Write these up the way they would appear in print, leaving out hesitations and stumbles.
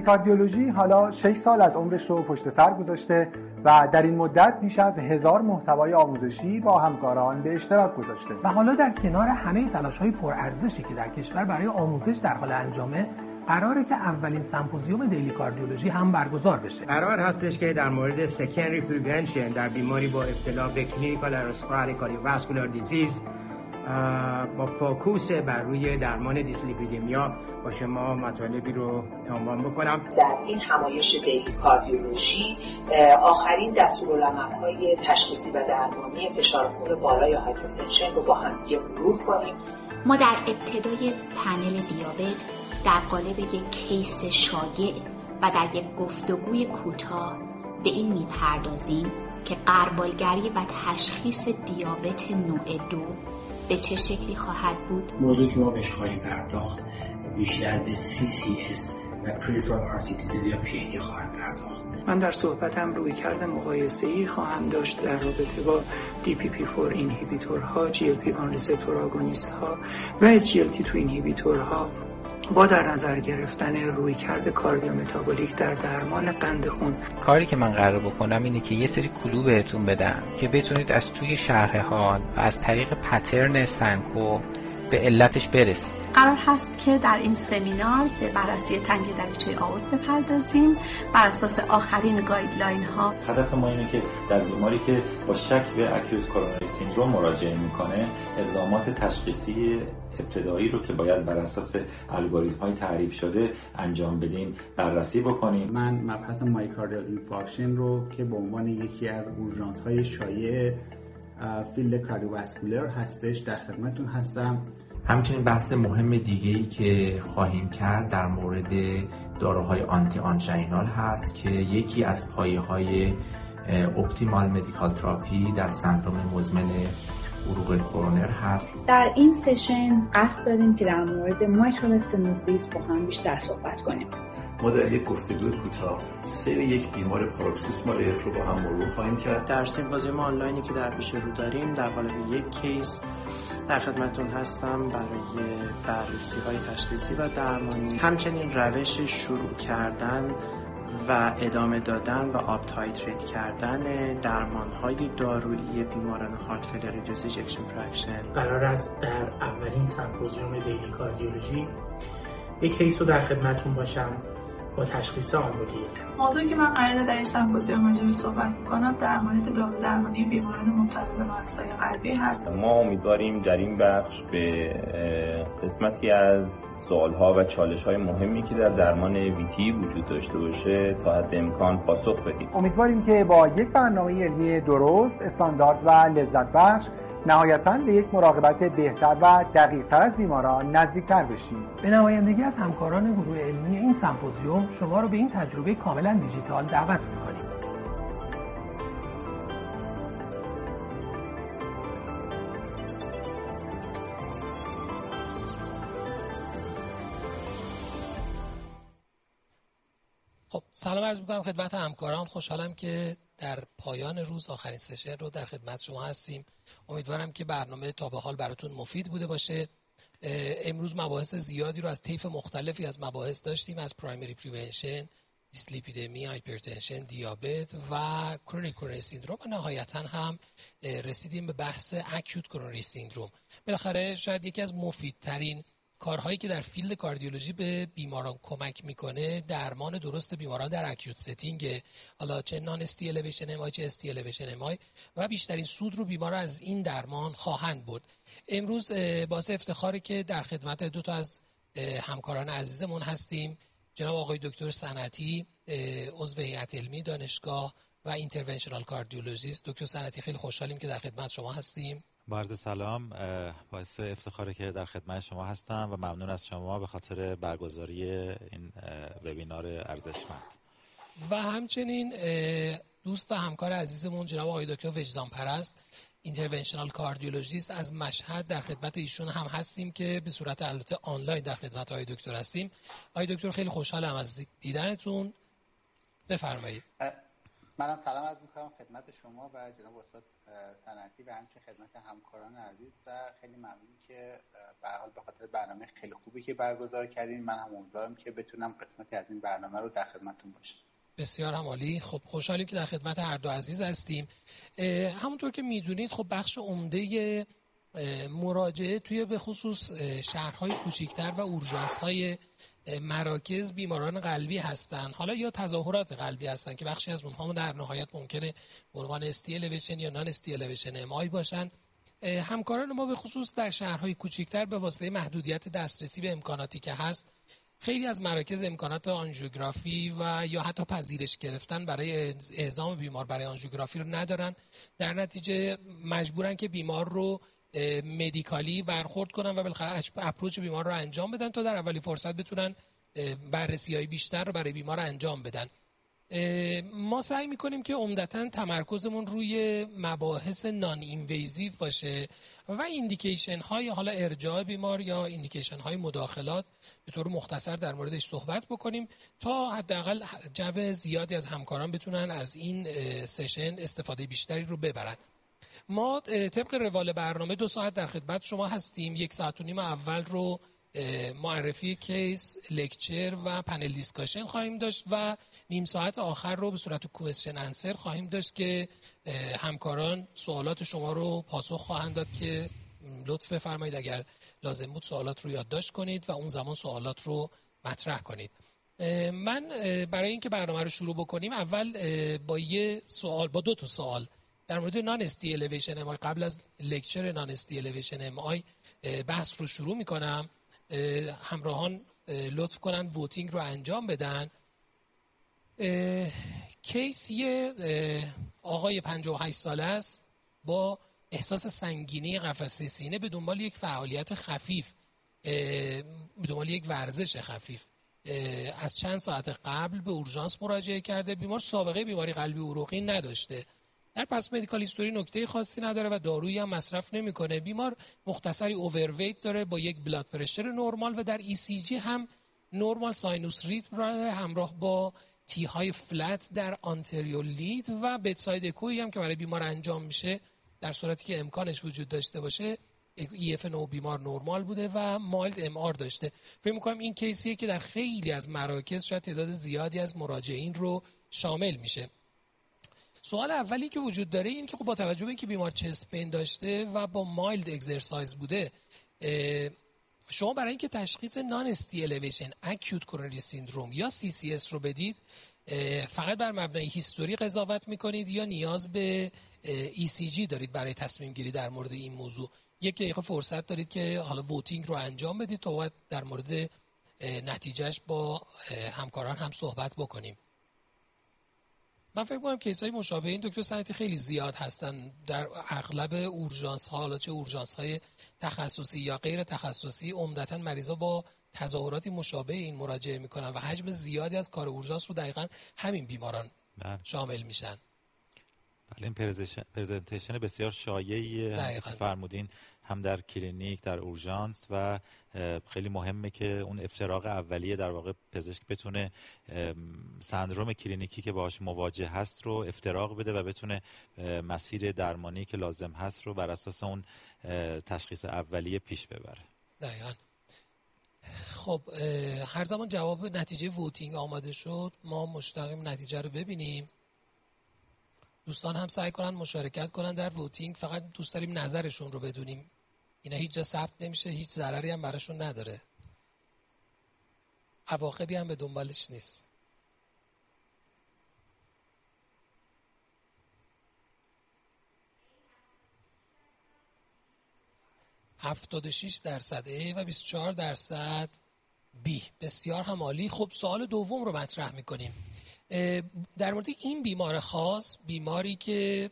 پدیکاردیولوژی حالا 6 سال از عمرش رو پشت سر گذاشته و در این مدت بیش از 1000 محتوای آموزشی با همکاران به اشتراک گذاشته و حالا در کنار همه تلاش‌های پرارزشی که در کشور برای آموزش در حال انجامه، قراره که اولین سمپوزیوم دیلی کاردیولوژی هم برگزار بشه. قرار هستش که در مورد سکندری پریونشن در بیماری با ابتلا به کلینیکال ارثوپاتیک کاردیوواسکولار دیزیز با فوکوس بر روی درمان دیسلیپیدمیا با شما مطالبی رو عنوان بکنم. در این همایش دیلی کاردیولوژی آخرین دستورالعمل‌های تشخیصی و درمانی فشار خون بالا یا هایپرتنشن رو با هم دیگه مرور کنیم. ما در ابتدای پنل دیابت در قالب یک کیس شایع و در یک گفتگوی کوتاه به این میپردازیم که غربالگری و تشخیص دیابت نوع 2 به چه شکلی خواهد بود. موضوعی که ما بهش خواهیم پرداخت بیشتر به CCS و Peripheral Artery Disease یا PAD خواهد پرداخت. من در صحبتم رویکرد مقایسه‌ای خواهم داشت در رابطه با DPP4 اینهیبیتورها، GLP1 ریسپتور آگونیست‌ها و SGLT2 اینهیبیتورها با در نظر گرفتن رویکرد کاردیومتابولیک در درمان قند خون. کاری که من قرار بکنم اینه که یه سری کلو بهتون بدم که بتونید از توی شرح حال و از طریق پترن سنکو به علتش برسید. قرار هست که در این سمینار به بررسی تنگی دریچه آورت بپردازیم بر اساس آخرین گایدلاین ها. هدف ما اینه که در بیماری که با شک به اکیوت کرونری سیندروم مراجعه میکنه، اقدامات تشخیصی ابتدایی رو که باید بر اساس الگوریتم‌های تعریف شده انجام بدیم بررسی بکنیم. من مبحث مایوکاردیال اینفارکشن رو که به عنوان یکی از اورژانت‌های شایع فیلد کاردیوواسکولار هستش در خدمتتون هستم. همچنین بحث مهم دیگه‌ای که خواهیم کرد در مورد داروهای آنتی آنژینال هست که یکی از پایه‌های اپتیمال مدیکال تراپی در سندروم مزمن عروق کرونر هست. در این سشن قصد داریم که در مورد مایترال استنوزیس با هم بیشتر صحبت کنیم. ما در یک گفتگو کوتاه سر یک بیمار پاراکسیسمال اف رو با هم مرور خواهیم کرد. در سمپوزیوم آنلاینی که در پیش رو داریم در قالب یک کیس در خدمتتون هستم برای بررسی‌های تشخیصی و درمانی. همچنین روش شروع کردن و ادامه دادن و آپتایتریت کردن درمان‌های دارویی بیماران هارت فیلر ریدیوس اجکشن فرکشن. قرار است در اولین سمپوزیوم دیلی کاردیولوژی یک کیس رو در خدمتتون باشم با تشخیص آمودی. موضوعی که من قراره در این سمپوزیوم راجع بهش صحبت کنم در مورد دارو درمانی بیماران مبتلا به مغزهای قلبی هست. ما امیدواریم در این بخش به قسمتی از سوال‌ها و چالش‌های مهمی که در درمان ویتی وجود داشته باشه تا حد امکان پاسخ بدیم. امیدواریم که با یک برنامه علمی درست، استاندارد و لذت بخش نهایتاً به یک مراقبت بهتر و دقیق‌تر از بیماران نزدیک‌تر بشیم. به نمایندگی از همکاران گروه علمی این سمپوزیوم شما رو به این تجربه کاملاً دیجیتال دعوت می‌کنیم. خب سلام عرض می‌کنم خدمت همکاران. خوشحالم که در پایان روز آخرین سشن رو در خدمت شما هستیم. امیدوارم که برنامه تا به حال براتون مفید بوده باشه. امروز مباحث زیادی رو از طیف مختلفی از مباحث داشتیم، از پرایمری پریونشن، دیسلیپیدمی، هایپرتنشن، دیابت و کرونیک کرونری سیندروم و نهایتاً هم رسیدیم به بحث اکیوت کرونری سیندروم. بالاخره شاید یکی از مفیدترین کارهایی که در فیلد کاردیولوژی به بیماران کمک میکنه درمان درست بیماران در اکیوت ستینگ، حالا چه نان استی الیویشن ام آی چه استی الیویشن ام آی، و بیشترین سود رو بیماران از این درمان خواهند برد. امروز باعث افتخاره که در خدمت دو تا از همکاران عزیزمون هستیم، جناب آقای دکتر صنعتی عضو هیئت علمی دانشگاه و اینترونشنال کاردیولوژیست. دکتر صنعتی خیلی خوشحالیم که در خدمت شما هستیم. با عرض سلام، باعث افتخاره که در خدمت شما هستم و ممنون از شما به خاطر برگزاری این وبینار ارزشمند. و همچنین دوست و همکار عزیزمون جناب آقای دکتر وجدانپرست اینترونشنال کاردیولوژیست از مشهد در خدمت ایشون هم هستیم که به صورت البته آنلاین در خدمت آقای دکتر هستیم. آقای دکتر خیلی خوشحالم از دیدنتون، بفرمایید. منم سلام عرض می‌کنم خدمت شما و جناب استاد صنعتی و همچنین خدمت همکاران عزیز و خیلی ممنون که به هر حال به خاطر برنامه خیلی خوبی که برگزار کردین. من هم امیدوارم که بتونم قسمتی از این برنامه رو در خدمتتون باشم. بسیار هم عالی. خب خوشحالیم که در خدمت هر دو عزیز هستیم. همونطور که می‌دونید خب بخش عمده مراجعه توی به خصوص شهرهای کوچکتر و اورژانس‌های مراکز بیماران قلبی هستن، حالا یا تظاهرات قلبی هستن که بخشی از اونها در نهایت ممکنه به عنوان استی الیویشن یا نان استی الیویشن ام آی باشن. همکاران ما به خصوص در شهرهای کوچکتر به واسطه محدودیت دسترسی به امکاناتی که هست، خیلی از مراکز امکانات آنژیوگرافی و یا حتی پذیرش گرفتن برای اعزام بیمار برای آنژیوگرافی رو ندارن، در نتیجه مجبورن که بیمار رو مدیکالی برخورد کنن و بالاخره اپروچ بیمار رو انجام بدن تا در اولی فرصت بتونن بررسی‌های بیشتر رو برای بیمار انجام بدن. ما سعی می‌کنیم که عمدتاً تمرکزمون روی مباحث نان اینویزیو باشه و ایندیکیشن‌های حالا ارجاع بیمار یا ایندیکیشن‌های مداخلات به طور مختصر در موردش صحبت بکنیم تا حداقل جو زیادی از همکاران بتونن از این سشن استفاده بیشتری رو ببرن. ما طبق روال برنامه 2 ساعت در خدمت شما هستیم. 1.5 ساعت اول رو معرفی کیس، لکچر و پنل دیسکاشن خواهیم داشت و نیم ساعت آخر رو به صورت کوئسچن انسر خواهیم داشت که همکاران سوالات شما رو پاسخ خواهند داد که لطف فرمایید اگر لازم بود سوالات رو یادداشت کنید و اون زمان سوالات رو مطرح کنید. من برای اینکه برنامه رو شروع بکنیم اول با یه سوال، با 2 تا سوال در مورد نان استی الیویشن ام آی قبل از لکچر نان استی الیویشن ام آی بحث رو شروع میکنم. همراهان لطف کنن ووتینگ رو انجام بدن. کیس یه آقای 58 ساله است با احساس سنگینی قفسه سینه به دنبال یک فعالیت خفیف، به دنبال یک ورزش خفیف از چند ساعت قبل به اورژانس مراجعه کرده. بیمار سابقه بیماری قلبی عروقی نداشته، در پس مدیکال هیستوری نکته خاصی نداره و دارویی هم مصرف نمی‌کنه. بیمار مختصری اوورویت داره با یک بلاد پرشر نرمال و در ECG هم نرمال ساینوس ریتم را همراه با تی‌های فلت در آنتریور لید و بدساید اکویی هم که برای بیمار انجام میشه در صورتی که امکانش وجود داشته باشه EF9 بیمار نرمال بوده و مایلد MR داشته. فکر می‌کنم این کیسیه که در خیلی از مراکز شاید تعداد زیادی از مراجعین رو شامل میشه. سوال اولی که وجود داره این که خب با توجه به اینکه بیمار چست پین داشته و با مایلد اگزرسایز بوده، شما برای اینکه تشخیص نان استی الیویشن اکیوت کرونری سیندروم یا CCS رو بدید فقط بر مبنای هیستوری قضاوت میکنید یا نیاز به ECG دارید برای تصمیم گیری در مورد این موضوع؟ 1 دقیقه فرصت دارید که حالا ووتینگ رو انجام بدید تا بعد در مورد نتیجهش با همکاران هم صحبت بکنیم. من فکر می‌کنم کیس‌های مشابه این دکتر صنعتی خیلی زیاد هستن در اغلب اورژانس‌ها، حالا چه اورژانس‌های تخصصی یا غیر تخصصی. عمدتاً مریضا با تظاهراتی مشابه این مراجعه می‌کنن و حجم زیادی از کار اورژانس رو دقیقاً همین بیماران شامل میشن. بله این پرزنتیشن بسیار شایعی فرمودین هم در کلینیک در اورژانس و خیلی مهمه که اون افتراق اولیه در واقع پزشک بتونه سندروم کلینیکی که باهاش مواجه هست رو افتراق بده و بتونه مسیر درمانی که لازم هست رو بر اساس اون تشخیص اولیه پیش ببره. دقیقاً. خب هر زمان جواب نتیجه ووتینگ آماده شد ما مشتاقیم نتیجه رو ببینیم. دوستان هم سعی کنن مشارکت کنن در ووتینگ، فقط دوست داریم نظرشون رو بدونیم. اینا هیچ جا ثبت نمیشه، هیچ ضرری هم براشون نداره، عواقبی هم به دنبالش نیست. %76 A و 24% B. بسیار هم عالی. خب سوال دوم رو مطرح میکنیم در مورد این بیمار خاص، بیماری که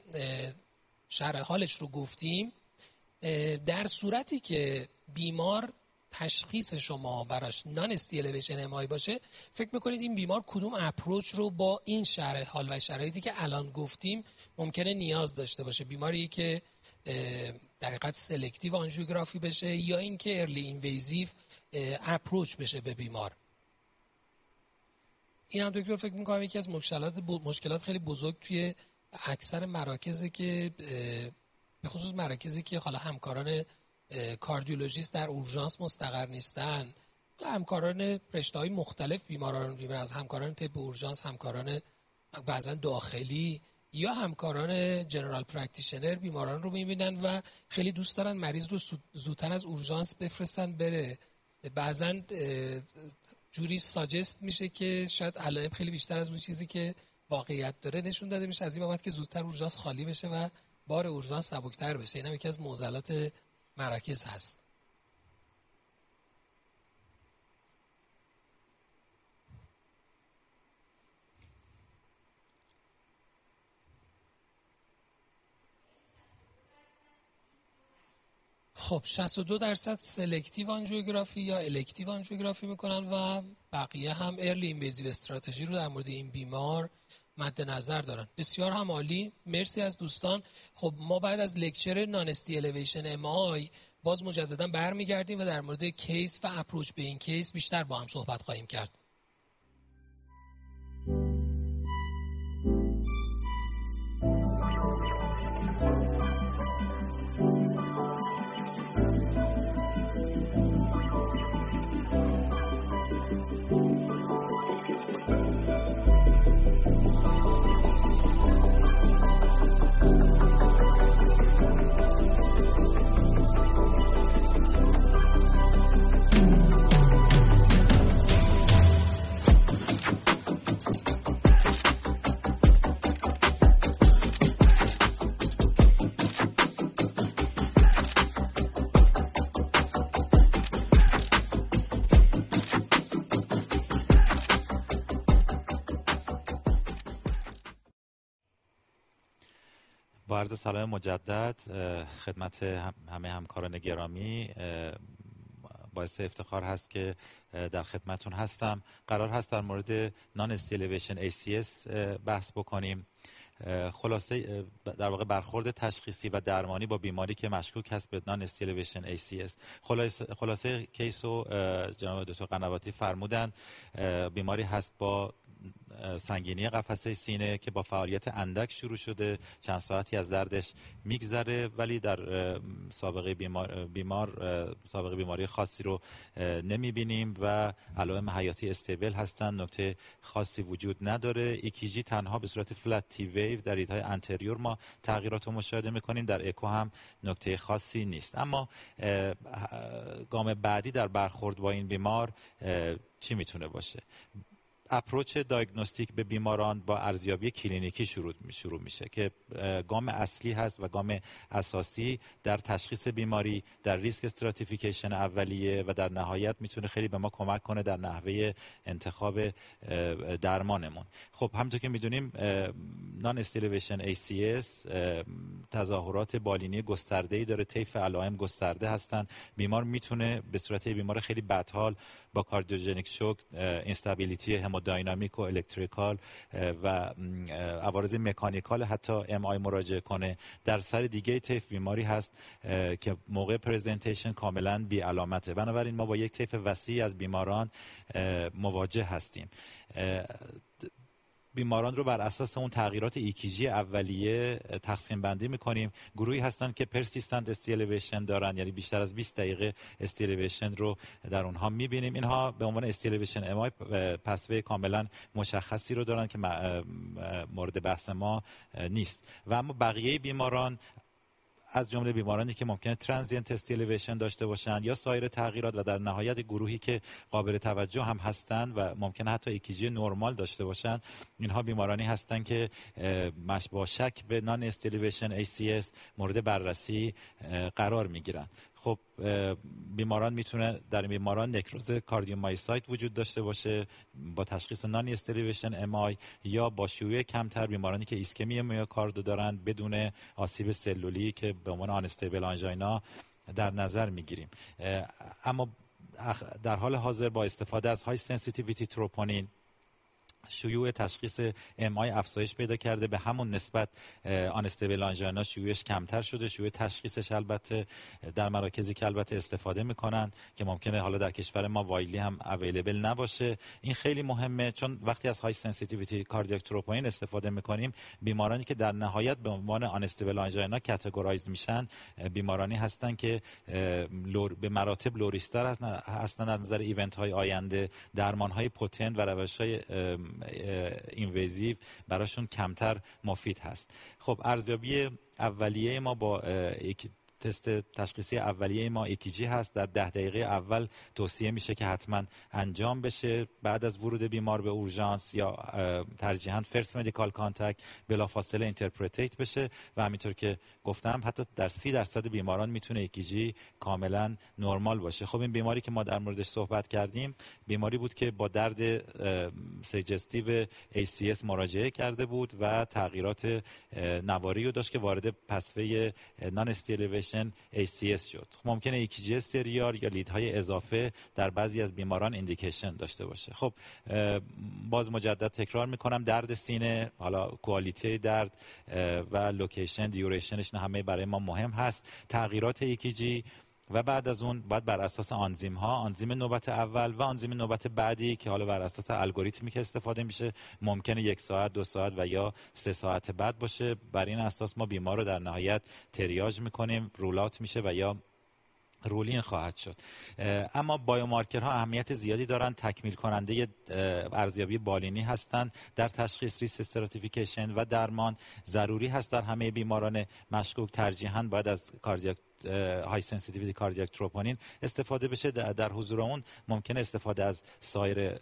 شرح حالش رو گفتیم. در صورتی که بیمار تشخیص شما براش نان استی الیویشن ام آی باشه، فکر میکنید این بیمار کدوم اپروچ رو با این شرح حال و شرایطی که الان گفتیم ممکنه نیاز داشته باشه؟ بیماری که در حقیقت سلکتیو آنژیوگرافی بشه یا اینکه ارلی اینویزیو اپروچ بشه به بیمار؟ این هم دکتر فکر می‌کنم یکی از مشکلات خیلی بزرگ توی اکثر مراکزی که به خصوص مراکزی که حالا همکاران کاردیولوژیست در اورژانس مستقر نیستن، همکاران رشته‌های مختلف بیماران رو از همکاران طب اورژانس، همکاران بعضا داخلی یا همکاران جنرال پرکتیشنر بیماران رو می‌بینن و خیلی دوست دارن مریض رو زودتر از اورژانس بفرستن بره. بعضا جوری ساجست میشه که شاید علائم خیلی بیشتر از اون چیزی که واقعیت داره نشون داده میشه، از این بابت که زودتر اورژانس خالی بشه و بار اورژانس سبک‌تر بشه. اینم یکی از معضلات مراکز هست. خب 62% سلکتیو آنژیوگرافی یا الکتیو آنژیوگرافی میکنن و بقیه هم ارلی اینویزیو استراتژی رو در مورد این بیمار مد نظر دارن. بسیار هم عالی، مرسی از دوستان. خب ما بعد از لکچر نان استی الیویشن ام آی باز مجددا برمیگردیم و در مورد کیس و اپروچ به این کیس بیشتر با هم صحبت خواهیم کرد. با عرض سلام مجدد خدمت همه همکاران گرامی، باعث افتخار هست که در خدمتون هستم. قرار هست در مورد نان استی الیویشن ACS بحث بکنیم. خلاصه در واقع برخورد تشخیصی و درمانی با بیماری که مشکوک هست به نان استی الیویشن ACS. خلاصه کیس رو جناب دکتر قنواتی فرمودند. بیماری هست با سنگینی قفسه سینه که با فعالیت اندک شروع شده، چند ساعتی از دردش میگذره ولی در سابقه بیماری خاصی رو نمیبینیم و علائم حیاتی استیبل هستن، نکته خاصی وجود نداره. EKG تنها به صورت فلت تی ویو در ریدهای انتریور ما تغییرات رو مشاهده میکنیم، در اکو هم نکته خاصی نیست. اما گام بعدی در برخورد با این بیمار چی میتونه باشه؟ اپروچ دایگنوستیک به بیماران با ارزیابی کلینیکی شروع میشه که گام اصلی هست و گام اساسی در تشخیص بیماری، در ریسک استراتیفیکیشن اولیه و در نهایت میتونه خیلی به ما کمک کنه در نحوه انتخاب درمانمون. خب همونطور که میدونیم نان استی الیویشن ACS تظاهرات بالینی گسترده‌ای داره، طیف علائم گسترده هستن. بیمار میتونه به صورت بیمار خیلی بدحال با کاردیوژنیک شوک، اینستابیلیتی داینامیک و الکتریکال و عوارض مکانیکال حتی ام آی مراجعه کنه. در سر دیگه طیف بیماری هست که موقع پرزنتیشن کاملا بی علامته. بنابراین ما با یک طیف وسیعی از بیماران مواجه هستیم. بیماران رو بر اساس اون تغییرات ایکیجی اولیه تقسیم بندی میکنیم. گروهی هستند که پرسیستنت استی الیویشن دارن، یعنی بیشتر از 20 دقیقه استی الیویشن رو در اونها میبینیم. اینها به عنوان استی الیویشن ام آی پسوه کاملا مشخصی رو دارن که مورد بحث ما نیست. و اما بقیه بیماران از جمله بیمارانی که ممکنه ترانزینت استی الیویشن داشته باشن یا سایر تغییرات و در نهایت گروهی که قابل توجه هم هستن و ممکنه حتی ایکیجی نرمال داشته باشن، اینها بیمارانی هستن که با شک به نان استی الیویشن ACS مورد بررسی قرار میگیرن. خب بیماران میتونه در بیماران نکروز کاردیومایوسایت وجود داشته باشه با تشخیص نان استی الیویشن ام آی یا با شیوع کمتر. بیمارانی که ایسکمی میوکاردو دارن بدون آسیب سلولی که به عنوان آن استیبل آنژینا در نظر میگیریم. اما در حال حاضر با استفاده از های سنسیتیویتی تروپونین شیوع تشخیص MI افزایش پیدا کرده، به همون نسبت آنستیبل آنژینا شیوعش کمتر شده. شیوع تشخیصش البته در مراکزی که البته استفاده میکنن که ممکنه حالا در کشور ما وایلی هم اویلیبل نباشه. این خیلی مهمه چون وقتی از های سنسیتیویتی کاردیاک تروپونین استفاده میکنیم، بیمارانی که در نهایت به عنوان آنستیبل آنژینا کاتگورایز میشن بیمارانی هستن که به مراتب لوریستر هستن از نظر ایونت های آینده. درمان های پوتنت و روش های اینویزیو براشون کمتر مفید هست. خب ارزیابی اولیه ما با تست تشخیصی اولیه ما EKG هست. در 10 دقیقه اول توصیه میشه که حتما انجام بشه بعد از ورود بیمار به اورژانس، یا ترجیحاً فرست مدیکال کانتکت بلافاصله اینترپرتیت بشه و همینطور که گفتم حتی در 30% بیماران میتونه EKG کاملا نرمال باشه. خب این بیماری که ما در موردش صحبت کردیم بیماری بود که با درد سجستیو ACS مراجعه کرده بود و تغییرات نواری رو داشت که وارد پسوه نان استیلیویشن ACS شد. ممکنه EKG سریار یا لیدهای اضافه در بعضی از بیماران ایندیکیشن داشته باشه. خب باز مجدد تکرار میکنم، درد سینه، حالا کوالیتی درد و لوکیشن دیوریشنش همه برای ما مهم هست. تغییرات EKG و بعد از اون باید بر اساس آنزیم ها، آنزیم نوبت اول و آنزیم نوبت بعدی که حالا بر اساس الگوریتمی که استفاده میشه ممکنه 1 ساعت، 2 ساعت و یا 3 ساعت بعد باشه. بر این اساس ما بیمار رو در نهایت تریاج میکنیم، رولات میشه و یا رولین خواهد شد. اما بایومارکرها اهمیت زیادی دارند، تکمیل کننده ارزیابی بالینی هستند. در تشخیص ریسک استراتیفیکیشن و درمان ضروری هست در همه بیماران مشکوک. ترجیحاً باید از کاردیاک های سنسیتیویتی کاردیاک تروپونین استفاده بشه. در حضور اون ممکنه استفاده از سایر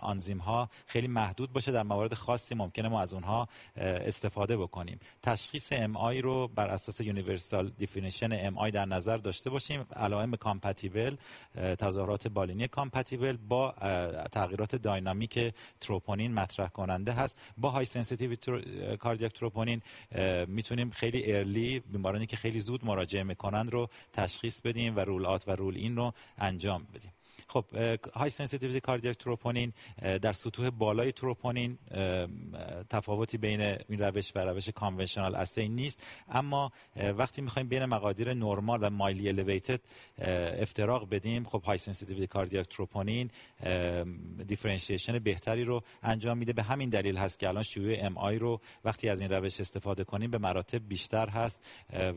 آنزیم ها خیلی محدود باشه. در موارد خاصی ممکنه ما از اونها استفاده بکنیم. تشخیص MI رو بر اساس یونیورسال دیفینیشن MI در نظر داشته باشیم. علائم کامپتیبل، تظاهرات بالینی کامپتیبل با تغییرات داینامیک تروپونین مطرح کننده هست. با های سنسیتیویتی کاردیاک تروپونین میتونیم خیلی ارلی بیمارانی که خیلی زود مراجعه کنند رو تشخیص بدیم و رول آت و رول این رو انجام بدیم. خب های سنسیتیویتی کاردیاک تروپونین در سطوح بالای تروپونین تفاوتی بین این روش و روش کانونشنال اسی نیست، اما وقتی میخوایم بین مقادیر نرمال و مایلی الیویتد افتراق بدیم، خب های سنسیتیویتی کاردیاک تروپونین دیفرنسییشن بهتری رو انجام میده. به همین دلیل هست که الان شیوع ام آی رو وقتی از این روش استفاده کنیم به مراتب بیشتر هست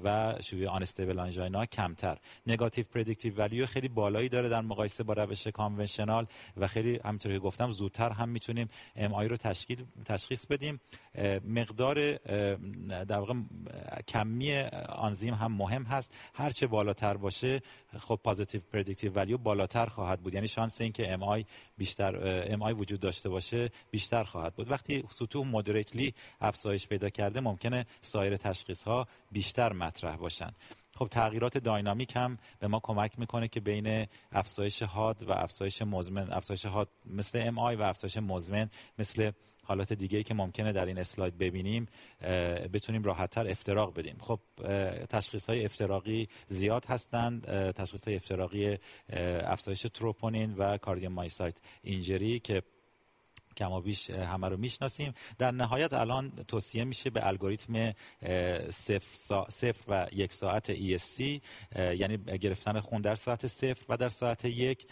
و شیوع آن استیبل آنژینا کمتر. نگاتیو پردیکتیو ولیو خیلی بالایی داره در مقایسه با روش کانونشنال و خیلی همینطوری گفتم زودتر هم میتونیم MI رو تشخیص بدیم. مقدار در واقع کمی آنزیم هم مهم هست. هرچه بالاتر باشه خب پوزیتیو پردیکتیو ولیو بالاتر خواهد بود، یعنی شانس این که MI وجود داشته باشه بیشتر خواهد بود. وقتی سطوح مودریتلی افزایش پیدا کرده ممکنه سایر تشخیص ها بیشتر مطرح باشن. خب تغییرات داینامیک هم به ما کمک میکنه که بین افزایش حاد و افزایش مزمن، افزایش حاد مثل MI و افزایش مزمن مثل حالات دیگه‌ای که ممکنه در این اسلاید ببینیم بتونیم راحت‌تر افتراق بدیم. خب تشخیص‌های افتراقی زیاد هستند. تشخیص‌های افتراقی افزایش تروپونین و کاردیومایوسایت اینجری که کما بیش همه رو میشناسیم. در نهایت الان توصیه میشه به الگوریتم 0 و 1 ساعت ESC، یعنی گرفتن خون در ساعت 0 و در ساعت 1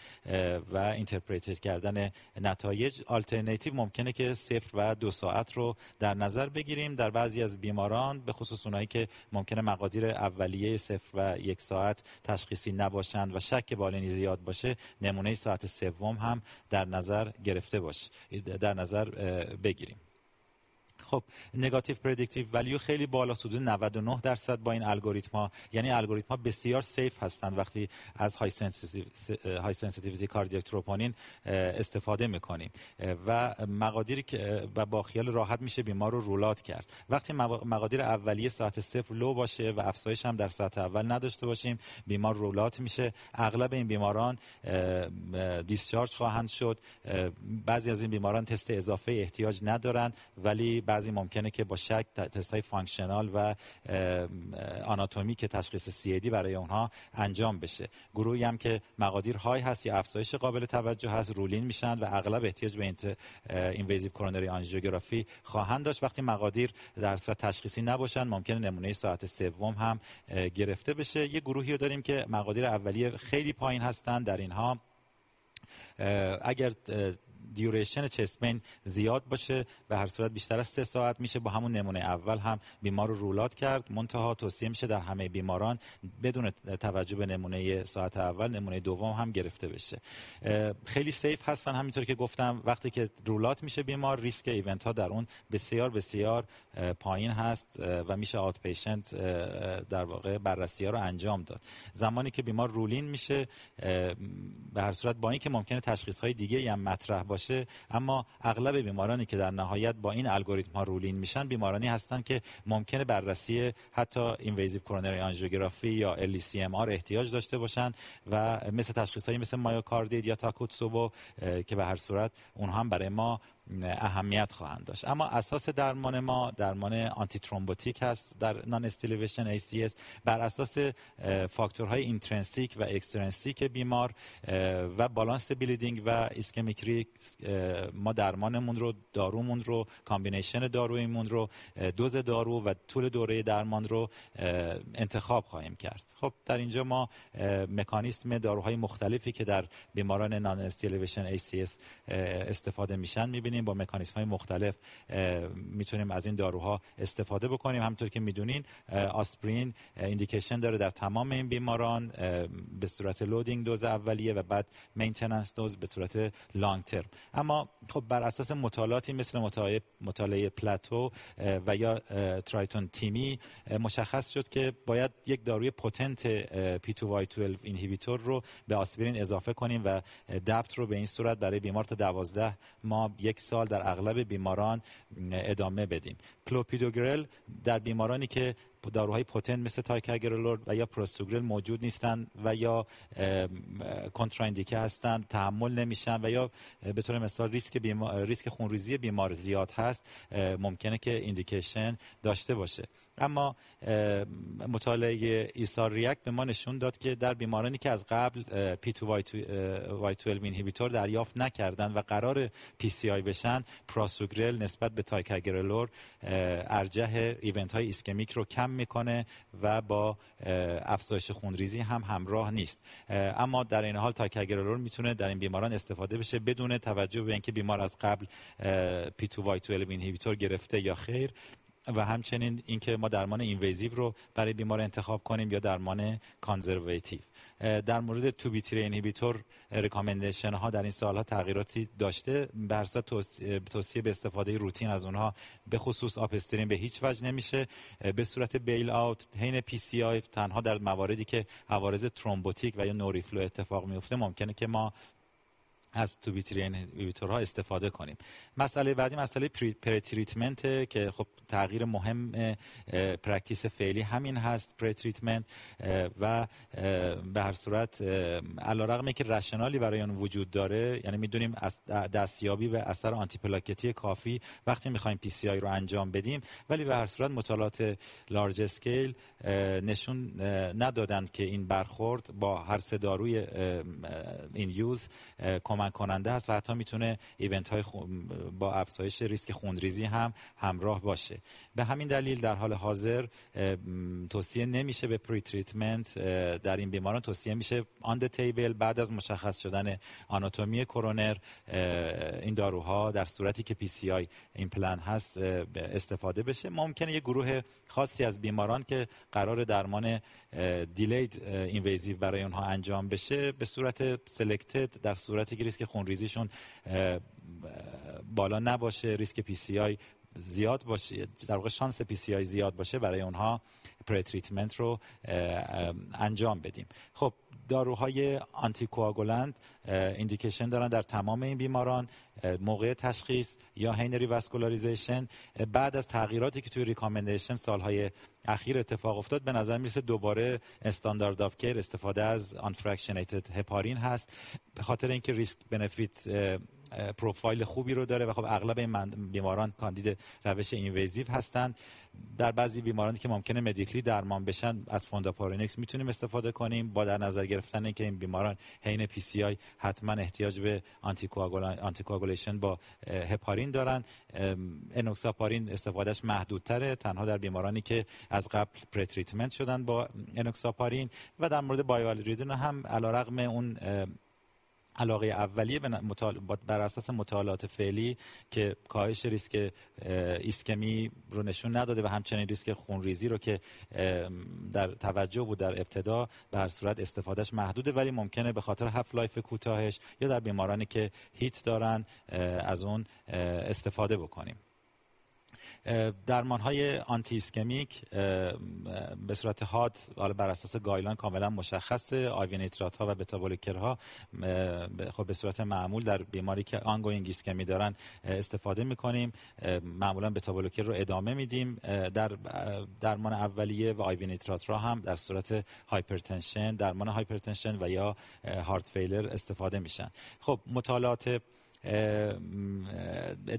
و اینترپریت کردن نتایج. آلترناتیو ممکنه که 0 و 2 ساعت رو در نظر بگیریم. در بعضی از بیماران به خصوص اونایی که ممکنه مقادیر اولیه 0 و 1 ساعت تشخیصی نباشند و شک بالینی زیاد باشه، نمونه ساعت 3 هم در نظر گرفته باشه، در نظر بگیریم. خب نگاتیو پردیکتیو ولیو خیلی بالا، حدود 99% با این الگوریتم‌ها، یعنی الگوریتم‌ها بسیار سیف هستند وقتی از های سنسیتیویتی کاردیاک تروپونین استفاده می‌کنیم و مقادیری که با خیال راحت میشه بیمار رو رولات کرد. وقتی مقادیر اولیه ساعت 0 لو باشه و افزایش هم در ساعت اول نداشته باشیم بیمار رولات میشه. اغلب این بیماران دیسچارج خواهند شد. بعضی از این بیماران تست اضافه احتیاج ندارند ولی بعد بعضی ممکنه که با شک تست‌های فانکشنال و آناتومی که تشخیص سی‌ای‌دی برای اونها انجام بشه. گروهی هم که مقادیر های هست یا افزایش قابل توجه هست رولین میشن و اغلب احتیاج به اینویزیو کورونری آنژیوگرافی خواهند داشت. وقتی مقادیر در صورت تشخیصی نباشن ممکنه نمونه ساعت سوم هم گرفته بشه. یه گروهی رو داریم که مقادیر اولیه خیلی پایین هستن، در اینها اگر دیوریشن چست پین زیاد باشه و هر صورت بیشتر از 3 ساعت میشه با همون نمونه اول هم بیمار رو رولات کرد. منتها توصیه میشه در همه بیماران بدون توجه به نمونه ساعت اول نمونه دوم هم گرفته بشه. خیلی سیف هستن، همینطور که گفتم وقتی که رولات میشه بیمار ریسک ایونت ها در اون بسیار بسیار پایین هست و میشه آوت پیشنت در واقع بررسی ها رو انجام داد. زمانی که بیمار رولین میشه به هر صورت با اینکه ممکنه تشخیص های دیگه هم مطرح باشه، اما اغلب بیمارانی که در نهایت با این الگوریتم ها رولین میشن بیمارانی هستند که ممکنه بررسی حتی اینویزیو کورونری آنژیوگرافی یا LCMR احتیاج داشته باشند و مثل تشخیص هایی مثل مایوکاردیت یا تاکوتسوبو که به هر صورت اونها هم برای ما اهمیت خواهند داشت. اما اساس درمان ما درمان آنتی ترومبوتیک هست در نان استیلیویشن ACS بر اساس فاکتورهای اینترنسیک و اکسترنسیک بیمار و بالانس بلیدینگ و ایسکمیک ریسک ما درمانمون رو، دارومون رو، کامبینیشن دارویمون رو، دوز دارو و طول دوره درمان رو انتخاب خواهیم کرد. خب در اینجا ما مکانیزم داروهای مختلفی که در بیماران نان استیلیویشن ACS استفاده میشن میبینیم. با مکانیزم های مختلف میتونیم از این داروها استفاده بکنیم. همونطور که میدونین آسپرین ایندیکیشن داره در تمام این بیماران به صورت لودینگ دوز اولیه و بعد مینتیننس دوز به صورت لانگ ترم. اما خب بر اساس مطالعاتی مثل مطالعه پلاتو و یا ترایتون تیمی مشخص شد که باید یک داروی پوتنت P2Y12 اینهیبیتور رو به آسپرین اضافه کنیم و دبت رو به این صورت برای بیمار تا 12 ماه یک سال در اغلب بیماران ادامه بدیم. کلوپیدوگرل در بیمارانی که داروهای پوتنت مثل تایکاگرلور و یا پروستوگرل موجود نیستن و یا کنتراندیکه هستن، تحمل نمیشن و یا به طور مثال ریسک خونریزی بیمار زیاد هست، ممکنه که ایندیکیشن داشته باشه. اما مطالعه ایسار ریاکت به ما نشون داد که در بیمارانی که از قبل P2Y12 اینهیبیتور دریافت نکردن و قرار PCI بشن، پروستوگرل نسبت به تایکاگرلور ارجح ایونت های ایسکمیک رو کم میکنه و با افزایش خونریزی هم همراه نیست. اما در این حال تایکاگرلور میتونه در این بیماران استفاده بشه بدون توجه به اینکه بیمار از قبل P2Y12 اینهیبیتور گرفته یا خیر و همچنین اینکه ما درمان اینویزیو رو برای بیمار انتخاب کنیم یا درمان کانزرواتیو. در مورد توبیتری اینهیبیتور ریکامندیشن ها در این سالها تغییراتی داشته. به هر صورت توصیه به استفاده روتین از اونها به خصوص آپسترین به هیچ وجه نمیشه. به صورت بیل اوت حین پی سی آی تنها در مواردی که عوارض ترومبوتیک و یا نوریفلو اتفاق میفته ممکنه که ما از توبیتری اینهیبیتورها استفاده کنیم. مسئله بعدی مسئله پرتریتمنت که خب تغییر مهم پرکتیس فعلی همین هست پرتریتمنت و به هر صورت علیرغم اینکه رشنالی برای اون وجود داره، یعنی میدونیم از دستیابی به اثر آنتی پلاکتی کافی وقتی میخوایم پی سی آی رو انجام بدیم، ولی به هر صورت مطالعات لارج اسکیل نشون ندادند که این برخورد با هر سه داروی این یوز کمک کننده است و حتی میتونه ایونت های با افزایش ریسک خونریزی هم همراه باشه. به همین دلیل در حال حاضر توصیه نمیشه به پری تریتمنت در این بیماران. توصیه میشه آن د تیبل بعد از مشخص شدن آناتومی کورونر این داروها در صورتی که پی سی آی ایمپلنت هست استفاده بشه. ممکنه یه گروه خاصی از بیماران که قرار درمان دیلید اینویزیو برای اونها انجام بشه به صورت سلکتد در صورتی که ریسک خونریزیشون بالا نباشه، ریسک پی سی آی زیاد باشه، در واقع شانس پی سی آی زیاد باشه، برای اونها پرتریتمنت رو انجام بدیم. خب داروهای آنتی کوآگولانت ایندیکیشن دارن در تمام این بیماران موقع تشخیص یا حین ریواسکولاریزیشن. بعد از تغییراتی که توی ریکامندیشن سالهای اخیر اتفاق افتاد به نظر میرسه دوباره استاندارد آف کیر استفاده از آنفراکشنیتد هپارین هست، به خاطر اینکه ریسک بنفیت پروفایل خوبی رو داره و خب اغلب این بیماران کاندید روش اینویزیو هستند. در بعضی بیمارانی که ممکنه مدیکلی درمان بشن از فونداپارینکس میتونیم استفاده کنیم با در نظر گرفتن اینکه این بیماران عین پی سی آی حتما احتیاج به آنتی کوآگولیشن با هپارین دارن. انوکساپارین استفادهش محدودتره، تنها در بیمارانی که از قبل پرتریتمنت شدن با انوکساپارین. و در مورد بایوالیریدین هم علیرغم اون علاقه اولیه بر اساس مطالعات فعلی که کاهش ریسک ایسکمی رو نشون نداده و همچنین ریسک خونریزی رو که در توجه بود در ابتدا به هر صورت استفادهش محدوده، ولی ممکنه به خاطر هاف لایف کوتاهش یا در بیمارانی که هیت دارن از اون استفاده بکنیم. درمان‌های آنتی ایسکمیک به صورت هاد بر اساس گایدلاین کاملا مشخصه. آیوی نیترات‌ها و بتا بلوکرها خب به صورت معمول در بیماری که آنگوینگ ایسکمی دارن استفاده می‌کنیم. معمولا بتا بلوکر رو ادامه میدیم در درمان اولیه و آیوی نیترات را هم در صورت هایپرتنشن، درمان هایپرتنشن و یا هارت فیلر استفاده میشن. خب مطالعات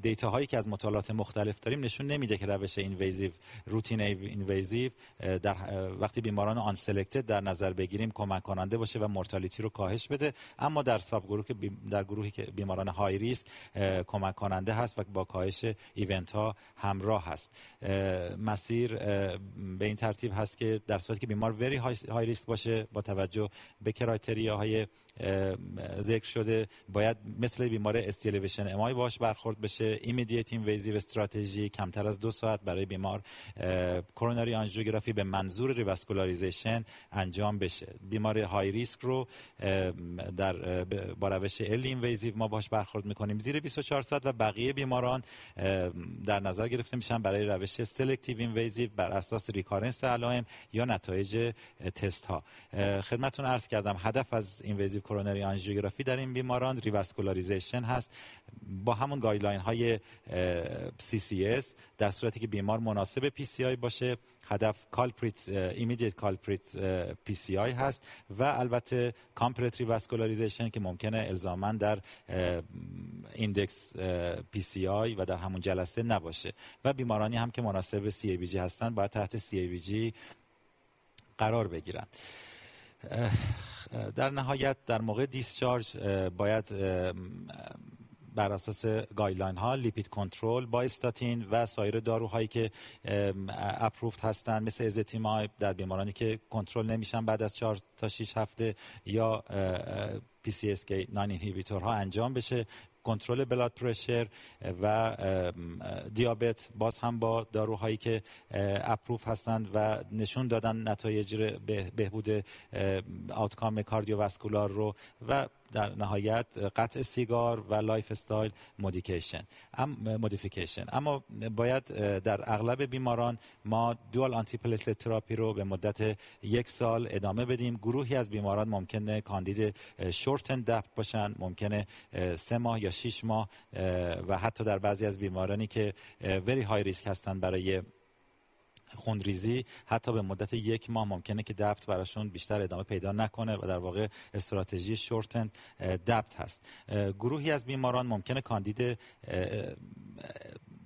دیتا هایی که از مطالعات مختلف داریم نشون نمیده که روش اینویزیو، روتین اینویزیو در وقتی بیماران آن سلکتد در نظر بگیریم کمک کننده باشه و مورتالیتی رو کاهش بده، اما در ساب گروه که در گروهی که بیماران های ریسک کمک کننده هست و با کاهش ایونت ها همراه هست. مسیر به این ترتیب هست که در صورتی که بیمار وری های ریسک باشه با توجه به کرایتریاهای ذکر شده باید مثل بیمار استیلویشن امای باش برخورد بشه. ایمیدیت اینویزیو استراتژی کمتر از 2 ساعت برای بیمار کروناری آنژیوگرافی به منظور ریواسکولاریزیشن انجام بشه. بیمار های ریسک رو در با روش ال اینویزیو ما باش برخورد میکنیم زیر 24 ساعت و بقیه بیماران در نظر گرفته میشن برای روش سلکتیو اینویزیو بر اساس ریکارنس علائم یا نتایج تست ها. خدمتتون عرض کردم هدف از اینویزیو کروناری آنژیوگرافی در این بیماران ریواسکولاریزیشن هست با همون گایدلاین های CCS در صورتی که بیمار مناسب PCI باشه. هدف immediate culprit PCI هست و البته complete revascularization که ممکنه الزاماً در ایندکس PCI و در همون جلسه نباشه و بیمارانی هم که مناسب CABG هستن باید تحت CABG قرار بگیرن. در نهایت در موقع دیسچارج باید بر اساس گایدلاین ها لیپید کنترل با استاتین و سایر داروهایی که اپروفت هستند مثل ازتیمایب در بیمارانی که کنترل نمیشن بعد از 4 تا 6 هفته یا PCSK9 اینهیبیتور ها انجام بشه. کنترل بلاد پرشر و دیابت باز هم با داروهایی که اپروف هستند و نشون دادن نتایج بهبود آوتکام کاردیوواسکولار رو و در نهایت قطع سیگار و لایف استایل مودیفیکیشن. اما باید در اغلب بیماران ما دوال آنتی پلیتلت تراپی رو به مدت 1 سال ادامه بدیم. گروهی از بیماران ممکنه کاندید شورت اند دپت باشن، ممکنه 3 ماه یا 6 ماه و حتی در بعضی از بیمارانی که وری های ریسک هستن برای خونریزی حتی به مدت 1 ماه ممکنه که دپت براشون بیشتر ادامه پیدا نکنه و در واقع استراتژی شورتن دپت هست. گروهی از بیماران ممکنه کاندید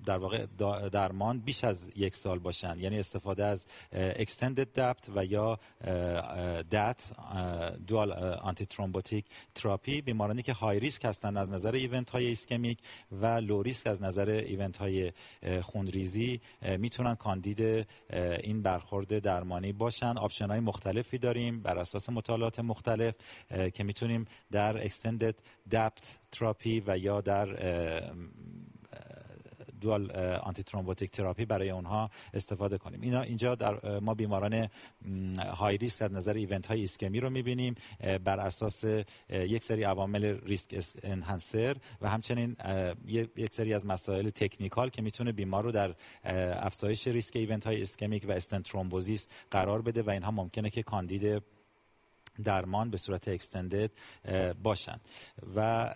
در واقع درمان بیش از 1 سال باشن، یعنی استفاده از extended depth و یا DAT dual anti thrombotic therapy. بیمارانی که های ریسک هستن از نظر ایونت های ایسکمیک و لو ریسک از نظر ایونت های خونریزی میتونن کاندید این برخورد درمانی باشن. آپشن های مختلفی داریم بر اساس مطالعات مختلف که میتونیم در extended depth therapy و یا در دوال آنتی ترومبوتیک تراپی برای اونها استفاده کنیم. اینجا در ما بیماران های ریسک از نظر ایونت های ایسکمی رو میبینیم بر اساس یک سری عوامل ریسک انهانسر و همچنین یک سری از مسائل تکنیکال که میتونه بیمار رو در افزایش ریسک ایونت های ایسکمیک و استنت ترومبوزیس قرار بده و اینها ممکنه که کاندید درمان به صورت اکستندد باشن. و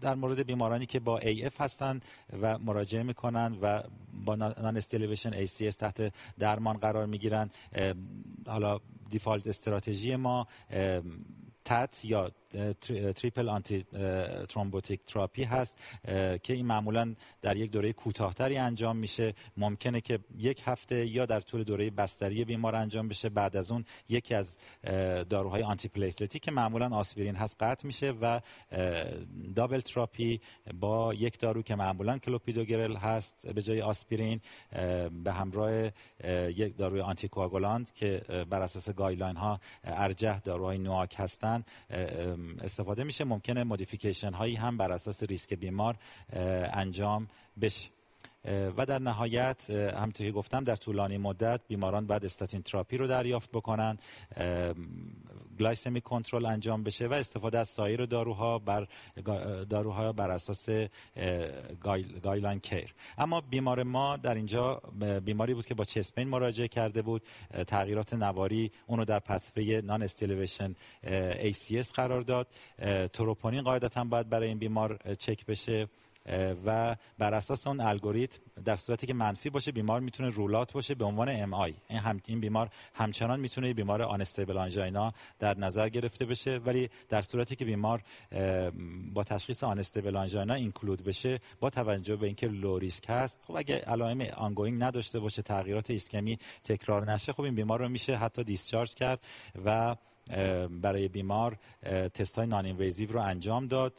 در مورد بیمارانی که با AF هستند و مراجعه میکنن و با نان استیلویشن ACS تحت درمان قرار میگیرن، حالا دیفالت استراتژی ما تت یا تریپل آنتی ترومبوتیک تراپی هست که این معمولا در یک دوره کوتاه‌تری انجام میشه. ممکنه که یک هفته یا در طول دوره بستری بیمار انجام بشه. بعد از اون یکی از داروهای آنتی پلیتلتی که معمولا آسپرین هست قطع میشه و دابل تراپی با یک دارو که معمولا کلوپیدوگرل هست به جای آسپرین به همراه یک داروی آنتی کوآگولانت که بر اساس گایدلاین ها ارجح داروهای نوآک هستند استفاده میشه. ممکنه مودیفیکیشن هایی هم بر اساس ریسک بیمار انجام بشه. و در نهایت همونطور که گفتم در طولانی مدت بیماران باید استاتین تراپی رو دریافت بکنن، گلایسمی کنترل انجام بشه و استفاده از سایر داروها بر اساس گایدلاین کیر. اما بیمار ما در اینجا بیماری بود که با چست پین مراجعه کرده بود، تغییرات نواری اون رو در پسفه نان استیلویشن ACS قرار داد. تروپونین قاعدتاً باید برای این بیمار چک بشه و بر اساس اون الگوریتم در صورتی که منفی باشه بیمار میتونه رولات باشه به عنوان MI. این بیمار همچنان میتونه بیمار آنستیبل آنژینا در نظر گرفته بشه، ولی در صورتی که بیمار با تشخیص آنستیبل آنژینا اینکلود بشه با توجه به اینکه لو ریسک هست، خب اگه علائم آنگوینگ نداشته باشه، تغییرات ایسکمی تکرار نشه، خب این بیمار رو میشه حتی دیسچارج کرد و برای بیمار تست‌های نان اینویزیو رو انجام داد.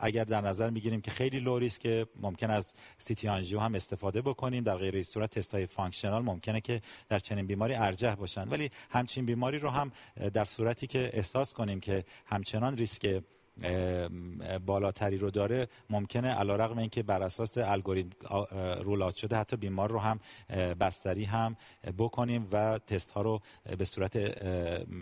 اگر در نظر میگیریم که خیلی لو ریسکه ممکن از سی تی آنژیو هم استفاده بکنیم. در غیر این صورت تست‌های فانکشنال ممکنه که در چنین بیماری ارجح باشن، ولی همچین بیماری رو هم در صورتی که احساس کنیم که همچنان ریسک بالاتری رو داره ممکنه علیرغم اینکه بر اساس الگوریتم رولات شده حتی بیمار رو هم بستری هم بکنیم و تست ها رو به صورت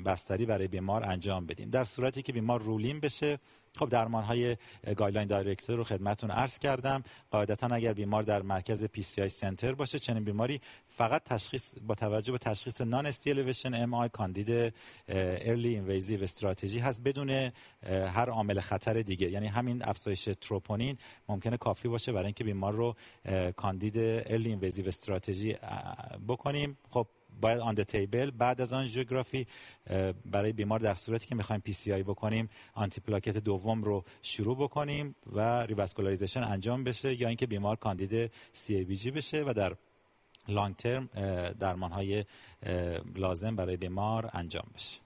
بستری برای بیمار انجام بدیم. در صورتی که بیمار رولین بشه، خب درمان‌های گایدلاین دایرکتد رو خدمتتون عرض کردم. قاعدتاً اگر بیمار در مرکز PCI سنتر باشه، چنین بیماری فقط تشخیص با توجه به تشخیص نان استی الیویشن MI کاندید ارلی اینویزیو استراتژی هست بدون هر عامل خطر دیگه. یعنی همین افزایش تروپونین ممکنه کافی باشه برای اینکه بیمار رو کاندید ارلی اینویزیو استراتژی بکنیم. خب باید آن د تیبل بعد از آنژیوگرافی برای بیمار در صورتی که میخوایم PCI بکنیم آنتی پلاکت دوم رو شروع بکنیم و ریواسکولاریزیشن انجام بشه یا اینکه بیمار کاندید CABG بشه و در لانگ ترم درمانهای لازم برای بیمار انجام بشه.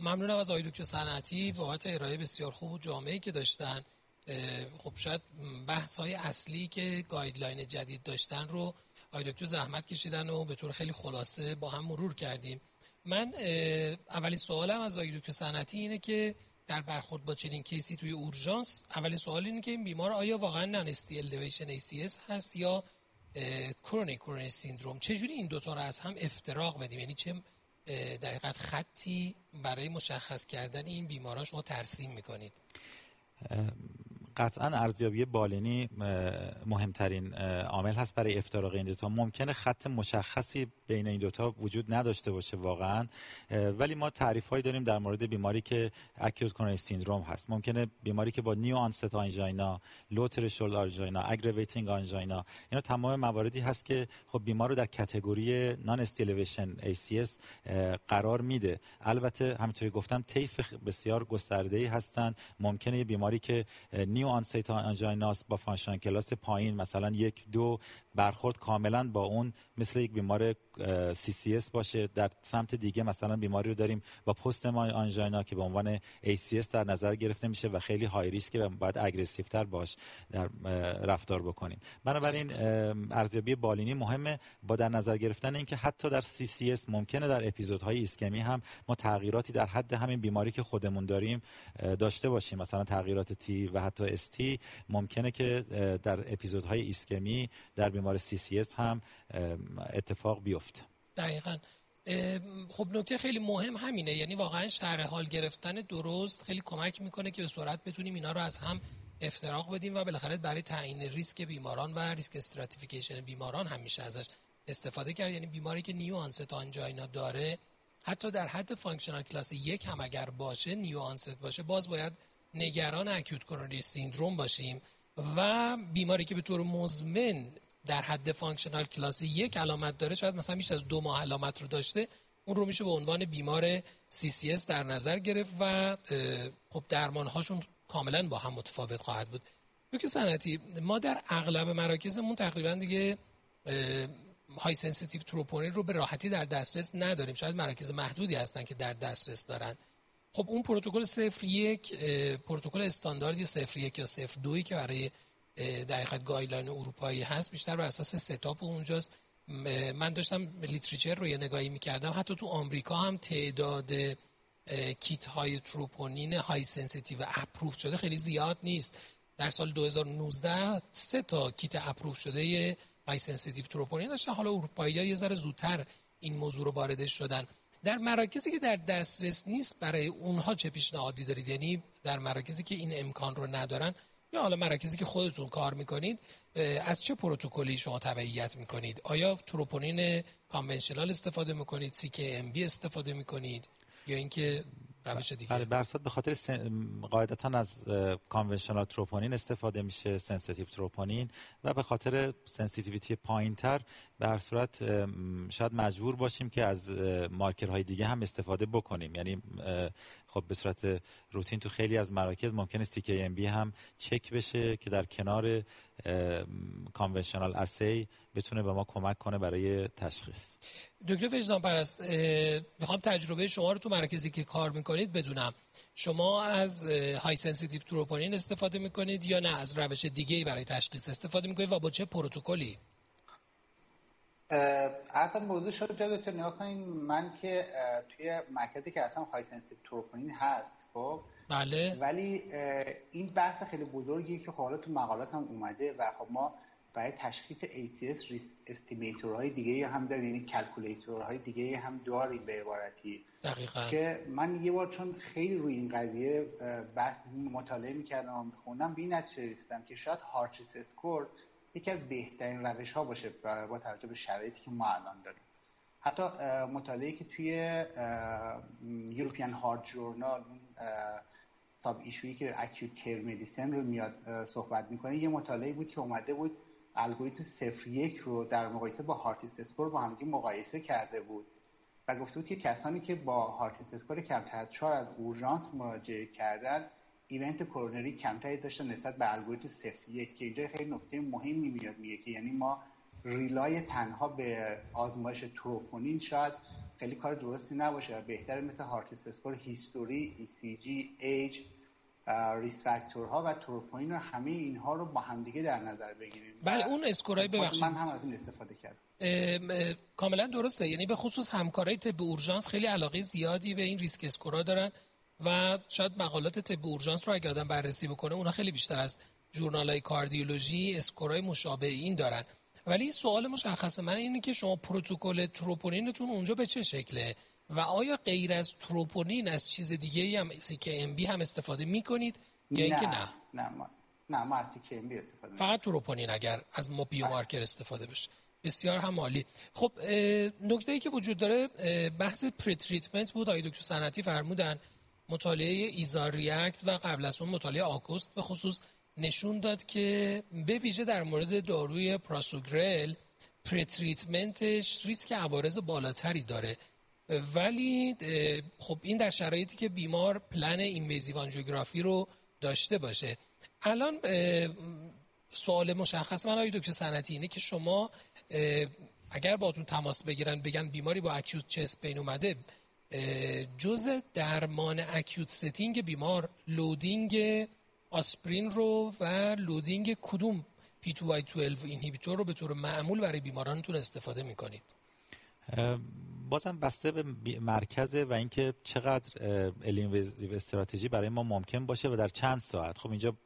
ممنونم از آقای دکتر صنعتی بابت ارائه بسیار خوب و جامعی که داشتن. خب شاید بحث‌های اصلی که گایدلاین جدید داشتن رو آقای دکتر زحمت کشیدن و به طور خیلی خلاصه با هم مرور کردیم. من اولین سوالم از آقای دکتر صنعتی اینه که در برخورد با چنین کیسی توی اورژانس اولین سوال اینه که این بیمار آیا واقعا نان استی الیویشن ACS هست یا کرونیک سیندروم؟ چجوری این دو تا رو از هم افتراق بدیم؟ یعنی چه در حقیقت خطی برای مشخص کردن این بیماران شما ترسیم میکنید؟ قطعاً ارزیابی بالینی مهمترین عامل هست برای افتراق این دوتا. ممکنه خط مشخصی بین این دوتا وجود نداشته باشه واقعاً، ولی ما تعریف‌هایی داریم در مورد بیماری که اکیوت کرونیک سیندروم هست. ممکنه بیماری که با نیو آنست آنژینا، لو ترشولد آنژینا، اگریویتینگ آنژینا، اینا تمام مواردی هست که خب بیمار رو در کاتگوری نان استیلویشن ACS قرار میده. البته همونطوری گفتم طیف بسیار گسترده‌ای هستن. ممکنه بیماری که نیو آنست آنژیناس با فانکشن کلاس پایین مثلا 1-2 برخورد کاملا با اون مثل یک بیمار CCS باشه. در سمت دیگه مثلا بیماری رو داریم با پست آنژینا که به عنوان ACS در نظر گرفته میشه و خیلی های ریسکه و باید اگریسیوتر باش در رفتار بکنیم. بنابراین ارزیابی بالینی مهمه با در نظر گرفتن اینکه حتی در CCS ممکنه در اپیزودهای ایسکمی هم ما تغییراتی در حد همین بیماری که خودمون داریم داشته باشیم، مثلا تغییرات تی و حتی استی ممکنه که در اپیزودهای ایسکمی در بیمار CCS هم اتفاق بیفته. دقیقاً. خب نکته خیلی مهم همینه، یعنی واقعاً شرح حال گرفتن درست خیلی کمک میکنه که به سرعت بتونیم اینا رو از هم افتراق بدیم و بالاخره برای تعیین ریسک بیماران و ریسک استراتیفیکیشن بیماران همیشه ازش استفاده کرد. یعنی بیماری که نیوانست آنژینا داره حتی در حد فانکشنال کلاس 1 هم اگر باشه، نیوانست باشه، باز باید نگران اکوت کرونری سیندروم باشیم و بیماری که به طور مزمن در حد فانکشنال کلاس 1 علامت داره، شاید مثلا بیش از 2 ماه علامت رو داشته، اون رو میشه به عنوان بیمار CCS در نظر گرفت و خب درمان‌هاشون کاملا با هم متفاوت خواهد بود. دکتر سنتی، ما در اغلب مراکزمون تقریبا دیگه های سنسیتیو تروپونین رو به راحتی در دسترس نداریم، شاید مراکز محدودی هستن که در دسترس دارن. خب اون پروتکل 01 پروتکل استانداردی 01 یا 02 که برای دقیقاً گایدلاین اروپایی هست بیشتر بر اساس ستاپ اونجاست. من داشتم لیتریچر رو یه نگاهی می‌کردم، حتی تو آمریکا هم تعداد کیت های تروپونین های سنسیتیو اپروف شده خیلی زیاد نیست. در سال 2019 3 تا کیت اپروف شده های سنسیتیو تروپونین داشتن، حالا اروپایی‌ها یه ذره زودتر این موضوع رو واردش شدن. در مراکزی که در دسترس نیست برای اونها چه پیشنهادی دارید؟ یعنی در مراکزی که این امکان رو ندارن یا حالا مراکزی که خودتون کار میکنید، از چه پروتکلی شما تبعیت میکنید؟ آیا تروپونین کانونشنال استفاده میکنید، CKMB استفاده میکنید یا اینکه روش دیگه؟ بله، برصد به خاطر قاعدتا از کانونشنال تروپونین استفاده میشه، سنسیتیو تروپونین، و به خاطر سنسیتیویتی پایینتر به هر صورت شاید مجبور باشیم که از مارکرهای دیگه هم استفاده بکنیم. یعنی خب به صورت روتین تو خیلی از مراکز ممکنه CKMB هم چک بشه که در کنار کانونشنال اسی بتونه به ما کمک کنه برای تشخیص. دکتر وجدان پرست، میخوام تجربه شما رو تو مراکزی که کار میکنید بدونم. شما از های سنسیتیو تروپونین استفاده میکنید یا نه از روش دیگه‌ای برای تشخیص استفاده میکنید و با چه پروتکلی؟ اصلا موضوع شد دکتر نگاه کنین، من که توی مرکزی که اصلا های سنسیتیو تروپونین هست، خب بله، ولی این بحث خیلی بزرگیه که حالا تو مقالات هم اومده و خب ما برای تشخیص ACS ریسک استیمیتورهای دیگه هم داریم، یعنی کلکولیتورهای دیگه هم داریم به عبارتی. دقیقاً. که من یه بار چون خیلی روی این قضیه بحث مطالعه می‌کردم، می‌خوندم، به این نتیجه رسیدم که شاید هارت ریسک اسکور یکی از بهترین روش‌ها باشه با توجه به شرایطی که ما الان داریم. حتی مطالعه‌ای که توی یوروپین هارت جورنال ساب ایشویی که اکیوت کیر مدیسن رو میاد صحبت می‌کنه، یه مطالعه‌ای بود که اومده بود الگوریتم 01 رو در مقایسه با هارت ریسک اسکور با هم مقایسه کرده بود و گفته بود که کسانی که با هارت ریسک اسکور کمتر از 4 از اورژانس مراجعه کردن، ایونت کرونری کمتری داشتن نسبت به الگوریتم 01، که اینجا خیلی نکته مهمی میاد میگه که یعنی ما ریلای تنها به آزمایش تروپونین شاید خیلی کار درستی نباشه و بهتره مثل هارت ریسک اسکور، هیستوری، ECG، ایج، ریس فاکتورها و تروپونین و همه اینها رو با هم دیگه در نظر بگیریم. بله اون اسکورای ببخشید من هم از این استفاده کردم. کاملا درسته، یعنی به خصوص همکارای طب اورژانس خیلی علاقه زیادی به این ریسک اسکورا دارن و شاید مقالات طب اورژانس رو اگه آدم بررسی بکنه اونا خیلی بیشتر از ژورنال‌های کاردیولوژی اسکورای مشابه این دارن. ولی سوال مشخص من اینه که شما پروتکل تروپونینتون اونجا به چه شکله و آیا غیر از تروپونین از چیز دیگه‌ای هم CKMB هم استفاده می‌کنید یا اینکه نه ما از CKMB استفاده فقط تروپونین اگر از ما بیومارکر استفاده بشه. بسیار هم عالی. خب نکته‌ای که وجود داره بحث پری تریتمنت بود. آقای دکتر صنعتی فرمودن مطالعه ایزار ریاکت و قبل از اون مطالعه آکوست به خصوص نشون داد که به ویژه در مورد داروی پراسوگرل پری تریتمنتش ریسک عوارض بالاتری داره، ولی خب این در شرایطی که بیمار پلن اینویزیو آنژیوگرافی رو داشته باشه. الان سوال مشخص من آقای دکتر سنتی اینه که شما اگر باهاتون تماس بگیرن بگن بیماری با اکیوت چست پین اومده، جزء درمان اکیوت ستینگ بیمار لودینگ آسپرین رو و لودینگ کدوم P2Y12 اینهیبیتور رو به طور معمول برای بیمارانتون استفاده میکنید؟ بازم بسته به مرکزه و اینکه چقدر الینویزیو استراتژی برای ما ممکن باشه و در چند ساعت. خب اینجا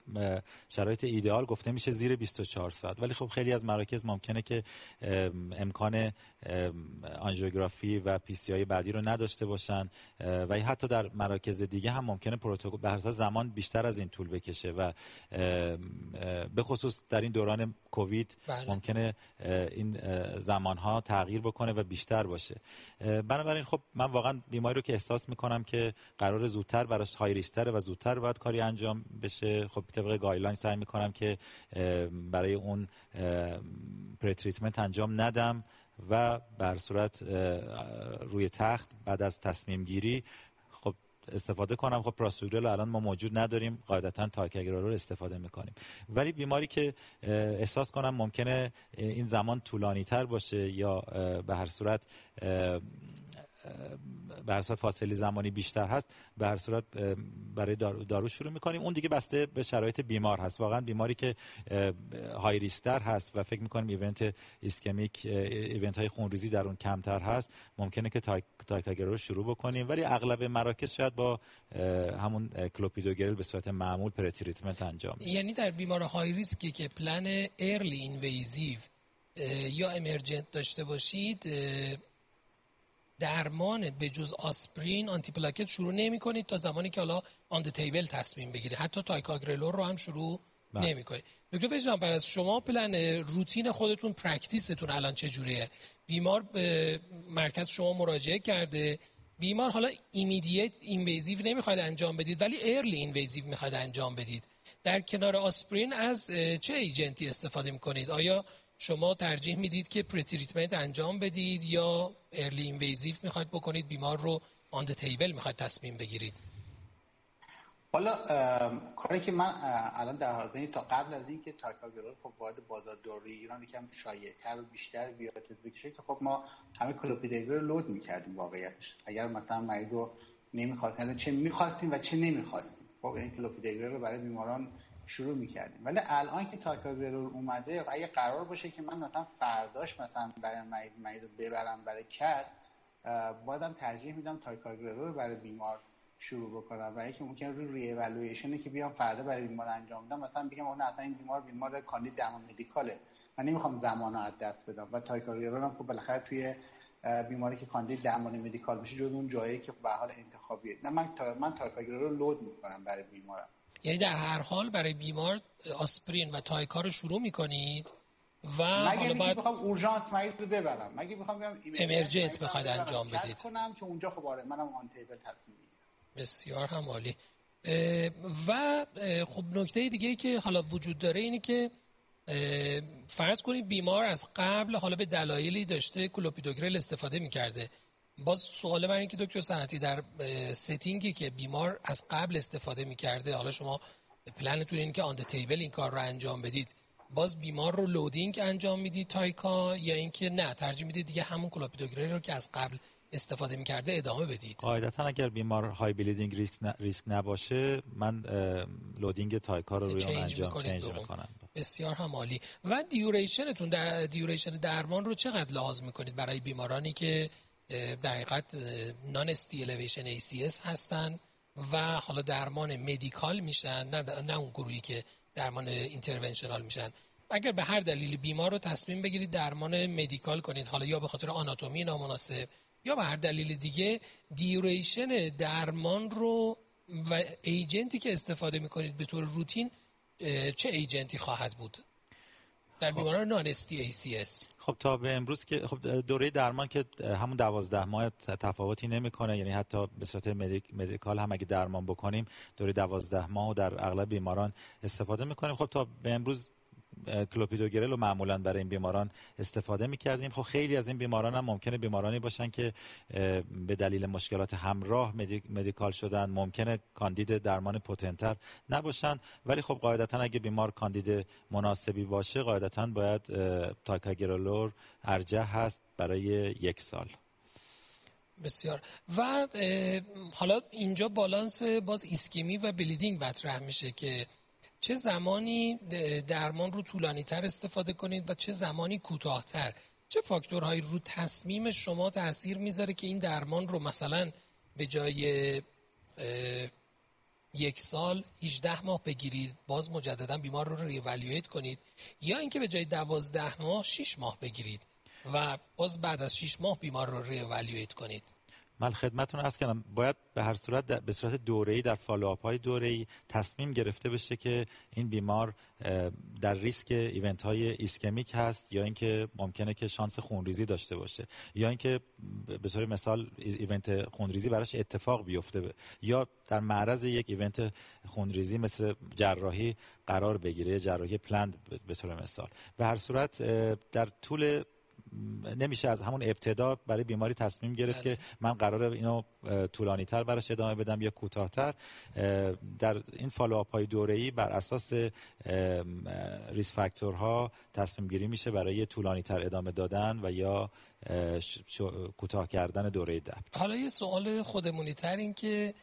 شرایط ایدئال گفته میشه زیر 24 ساعت، ولی خب خیلی از مراکز ممکنه که امکان آنژیوگرافی و پی سی آی بعدی رو نداشته باشن و حتی در مراکز دیگه هم ممکنه پروتکل به هر حال زمان بیشتر از این طول بکشه و به خصوص در این دوران کووید ممکنه این زمانها تغییر بکنه و بیشتر باشه. بنابراین خب من واقعا بیماری رو که احساس میکنم که قرار زودتر براش های ریسک تره و زودتر باید کاری انجام بشه، خب طبق گایدلاین سعی میکنم که برای اون پری تریتمنت انجام ندم و بر صورت روی تخت بعد از تصمیم گیری خب استفاده کنم. خب پراستوگرل الان ما موجود نداریم، قاعدتا تاکاگرل رو استفاده میکنیم، ولی بیماری که احساس کنم ممکنه این زمان طولانی تر باشه یا به هر صورت فاصله زمانی بیشتر هست، به هر صورت برای دارو شروع میکنیم. اون دیگه بسته به شرایط بیمار هست. واقعا بیماری که های ریسک‌تر هست و فکر میکنیم ایونت ایسکمیک، ایونت های خونریزی در اون کمتر هست، ممکنه که تاکاگرل رو شروع بکنیم، ولی اغلب مراکز شاید با همون کلوپیدوگرل به صورت معمول پری تریتمنت انجام میشه. یعنی در بیمار های ریسکی که پلن ارلی اینویزیو یا امرجنت داشته باشید، درمان به جز آسپرین، آنتی پلاکت شروع نمی‌کنید تا زمانی که حالا آن د تیبل تصمیم بگیرید. حتی تایکاگرلور رو هم شروع نمی‌کنید. دکتر فیضان پر، از شما پلن روتین خودتون، پرکتیستون الان چجوریه؟ بیمار به مرکز شما مراجعه کرده، بیمار حالا ایمیدیت اینویزیو نمی‌خواد انجام بدید ولی ارلی اینویزیو می‌خواد انجام بدید. در کنار آسپرین از چه ایجنتی استفاده می‌کنید؟ آیا شما ترجیح میدید که پری تریتمنت انجام بدید یا ارلی اینویزیو میخواید بکنید، بیمار رو آن د تیبل میخواید تصمیم بگیرید؟ حالا کاری که من الان در حال حاضر تا قبل از این که تاکاگرل خب وارد بازار دارویی ایران یکم شایع‌تر و بیشتر بیاد بکشه، که خب ما همه کلوپیدوگرل رو لود میکردیم واقعیتش. اگر مثلا مریض رو نمیخواستیم، چه میخواستیم و چه نمیخواستیم، خب این کلوپیدوگرل رو برای بیماران شروع می‌کردیم. ولی الان که تاکاگرل اومده، اگه قرار باشه که من مثلا فرداش مثلا برای مریض رو ببرم برای کت، بازم ترجیح میدم تاکاگرل رو برای بیمار شروع بکنم. و اینکه ممکن روی ایوالویشنی که بیام فردا برای بیمار انجام بدم، مثلا بگم اون اصلا این بیمار کاندید درمامدیکاله، من نمی‌خوام زمانو از دست بدم. و تاکاگرل هم خب بالاخره توی بیماری که کاندید درمامدیکال میشه جز اون جایی که به حال انتخابیه. نه، من تاکاگرل رو لود می‌کنم برای بیمارم. یعنی در هر حال برای بیمار آسپرین و تایکا رو شروع میکنید و مگه بخوام اورژانس مریض رو ببرم، مگه بخوام ایمرجنت بخواد انجام بدید کنم که اونجا خب آره منم آن تیبل تصمیم میگیرم. بسیار هم عالی. و خب نکته دیگه که حالا وجود داره اینه که فرض کنید بیمار از قبل حالا به دلایلی داشته کلوپیدوگرل استفاده میکرده. باز سوال من این که دکتر سنتی، در ستینگی که بیمار از قبل استفاده می‌کرده، حالا شما پلنتون این که آن د تیبل این کار رو انجام بدید، باز بیمار رو لودینگ انجام میدید تایکا، یا اینکه نه ترجیح میدید دیگه همون کلوپیدوگرل رو که از قبل استفاده می‌کرده ادامه بدید؟ قاعدتاً اگر بیمار های بلیدینگ ریسک نباشه، من لودینگ تایکا رو روی اون انجام می‌کنم. بسیار هم عالی. و دیوریشنتون، دیوریشن درمان رو چقدر لحاظ می‌کنید برای بیمارانی که در حقیقت نان استی الیویشن ای سی اس هستن و حالا درمان مدیکال میشن، نه اون گروهی که درمان اینترونشنال میشن؟ اگر به هر دلیلی بیمار رو تصمیم بگیرید درمان مدیکال کنید، حالا یا به خاطر آناتومی نامناسب یا به هر دلیل دیگه، دیوریشن درمان رو و ایجنتی که استفاده میکنید به طور روتین چه ایجنتی خواهد بود در بیماران نان استی ای سی اس؟ خب تا به امروز که خب دوره درمان که همون 12 ماه تفاوتی نمیکنه، یعنی حتی به صورت مدیکال هم اگه درمان بکنیم دوره 12 ماه در اغلب بیماران استفاده میکنیم. خب تا به امروز کلوپیدوگرل رو معمولا برای این بیماران استفاده می‌کردیم. خب خیلی از این بیماران هم ممکنه بیمارانی باشن که به دلیل مشکلات همراه مدیکال شدن، ممکنه کاندید درمان پوتنتر نباشن، ولی خب قاعدتا اگه بیمار کاندید مناسبی باشه قاعدتا باید تاکاگرلور ارجح هست برای یک سال. بسیار. و حالا اینجا بالانس باز ایسکمی و بلیدینگ مطرح میشه که چه زمانی درمان رو طولانی تر استفاده کنید و چه زمانی کوتاه‌تر. چه فاکتورهایی رو تصمیم شما تأثیر میذاره که این درمان رو مثلا به جای 1 سال 18 ماه بگیرید، باز مجددا بیمار رو ریوالوییت کنید، یا اینکه به جای 12 ماه 6 ماه بگیرید و باز بعد از 6 ماه بیمار رو ریوالوییت کنید؟ من خدمتتون عرض کردم باید به هر صورت به صورت دوره‌ای در فالوآپ‌های دوره‌ای تصمیم گرفته بشه که این بیمار در ریسک ایونت‌های ایسکمیک هست یا اینکه ممکنه که شانس خونریزی داشته باشه یا اینکه به طور مثال ایونت خونریزی براش اتفاق بیفته یا در معرض یک ایونت خونریزی مثل جراحی قرار بگیره، جراحی پلند به طور مثال. به هر صورت در طول نمیشه از همون ابتدا برای بیماری تصمیم گرفت که من قراره اینو طولانی تر براش ادامه بدم یا کوتاه‌تر. در این فالوآپ‌های دوره‌ای بر اساس ریسک فاکتورها تصمیم گیری میشه برای طولانی تر ادامه دادن و یا کوتاه کردن دوره دبت. حالا یه سوال خودمونی تر این که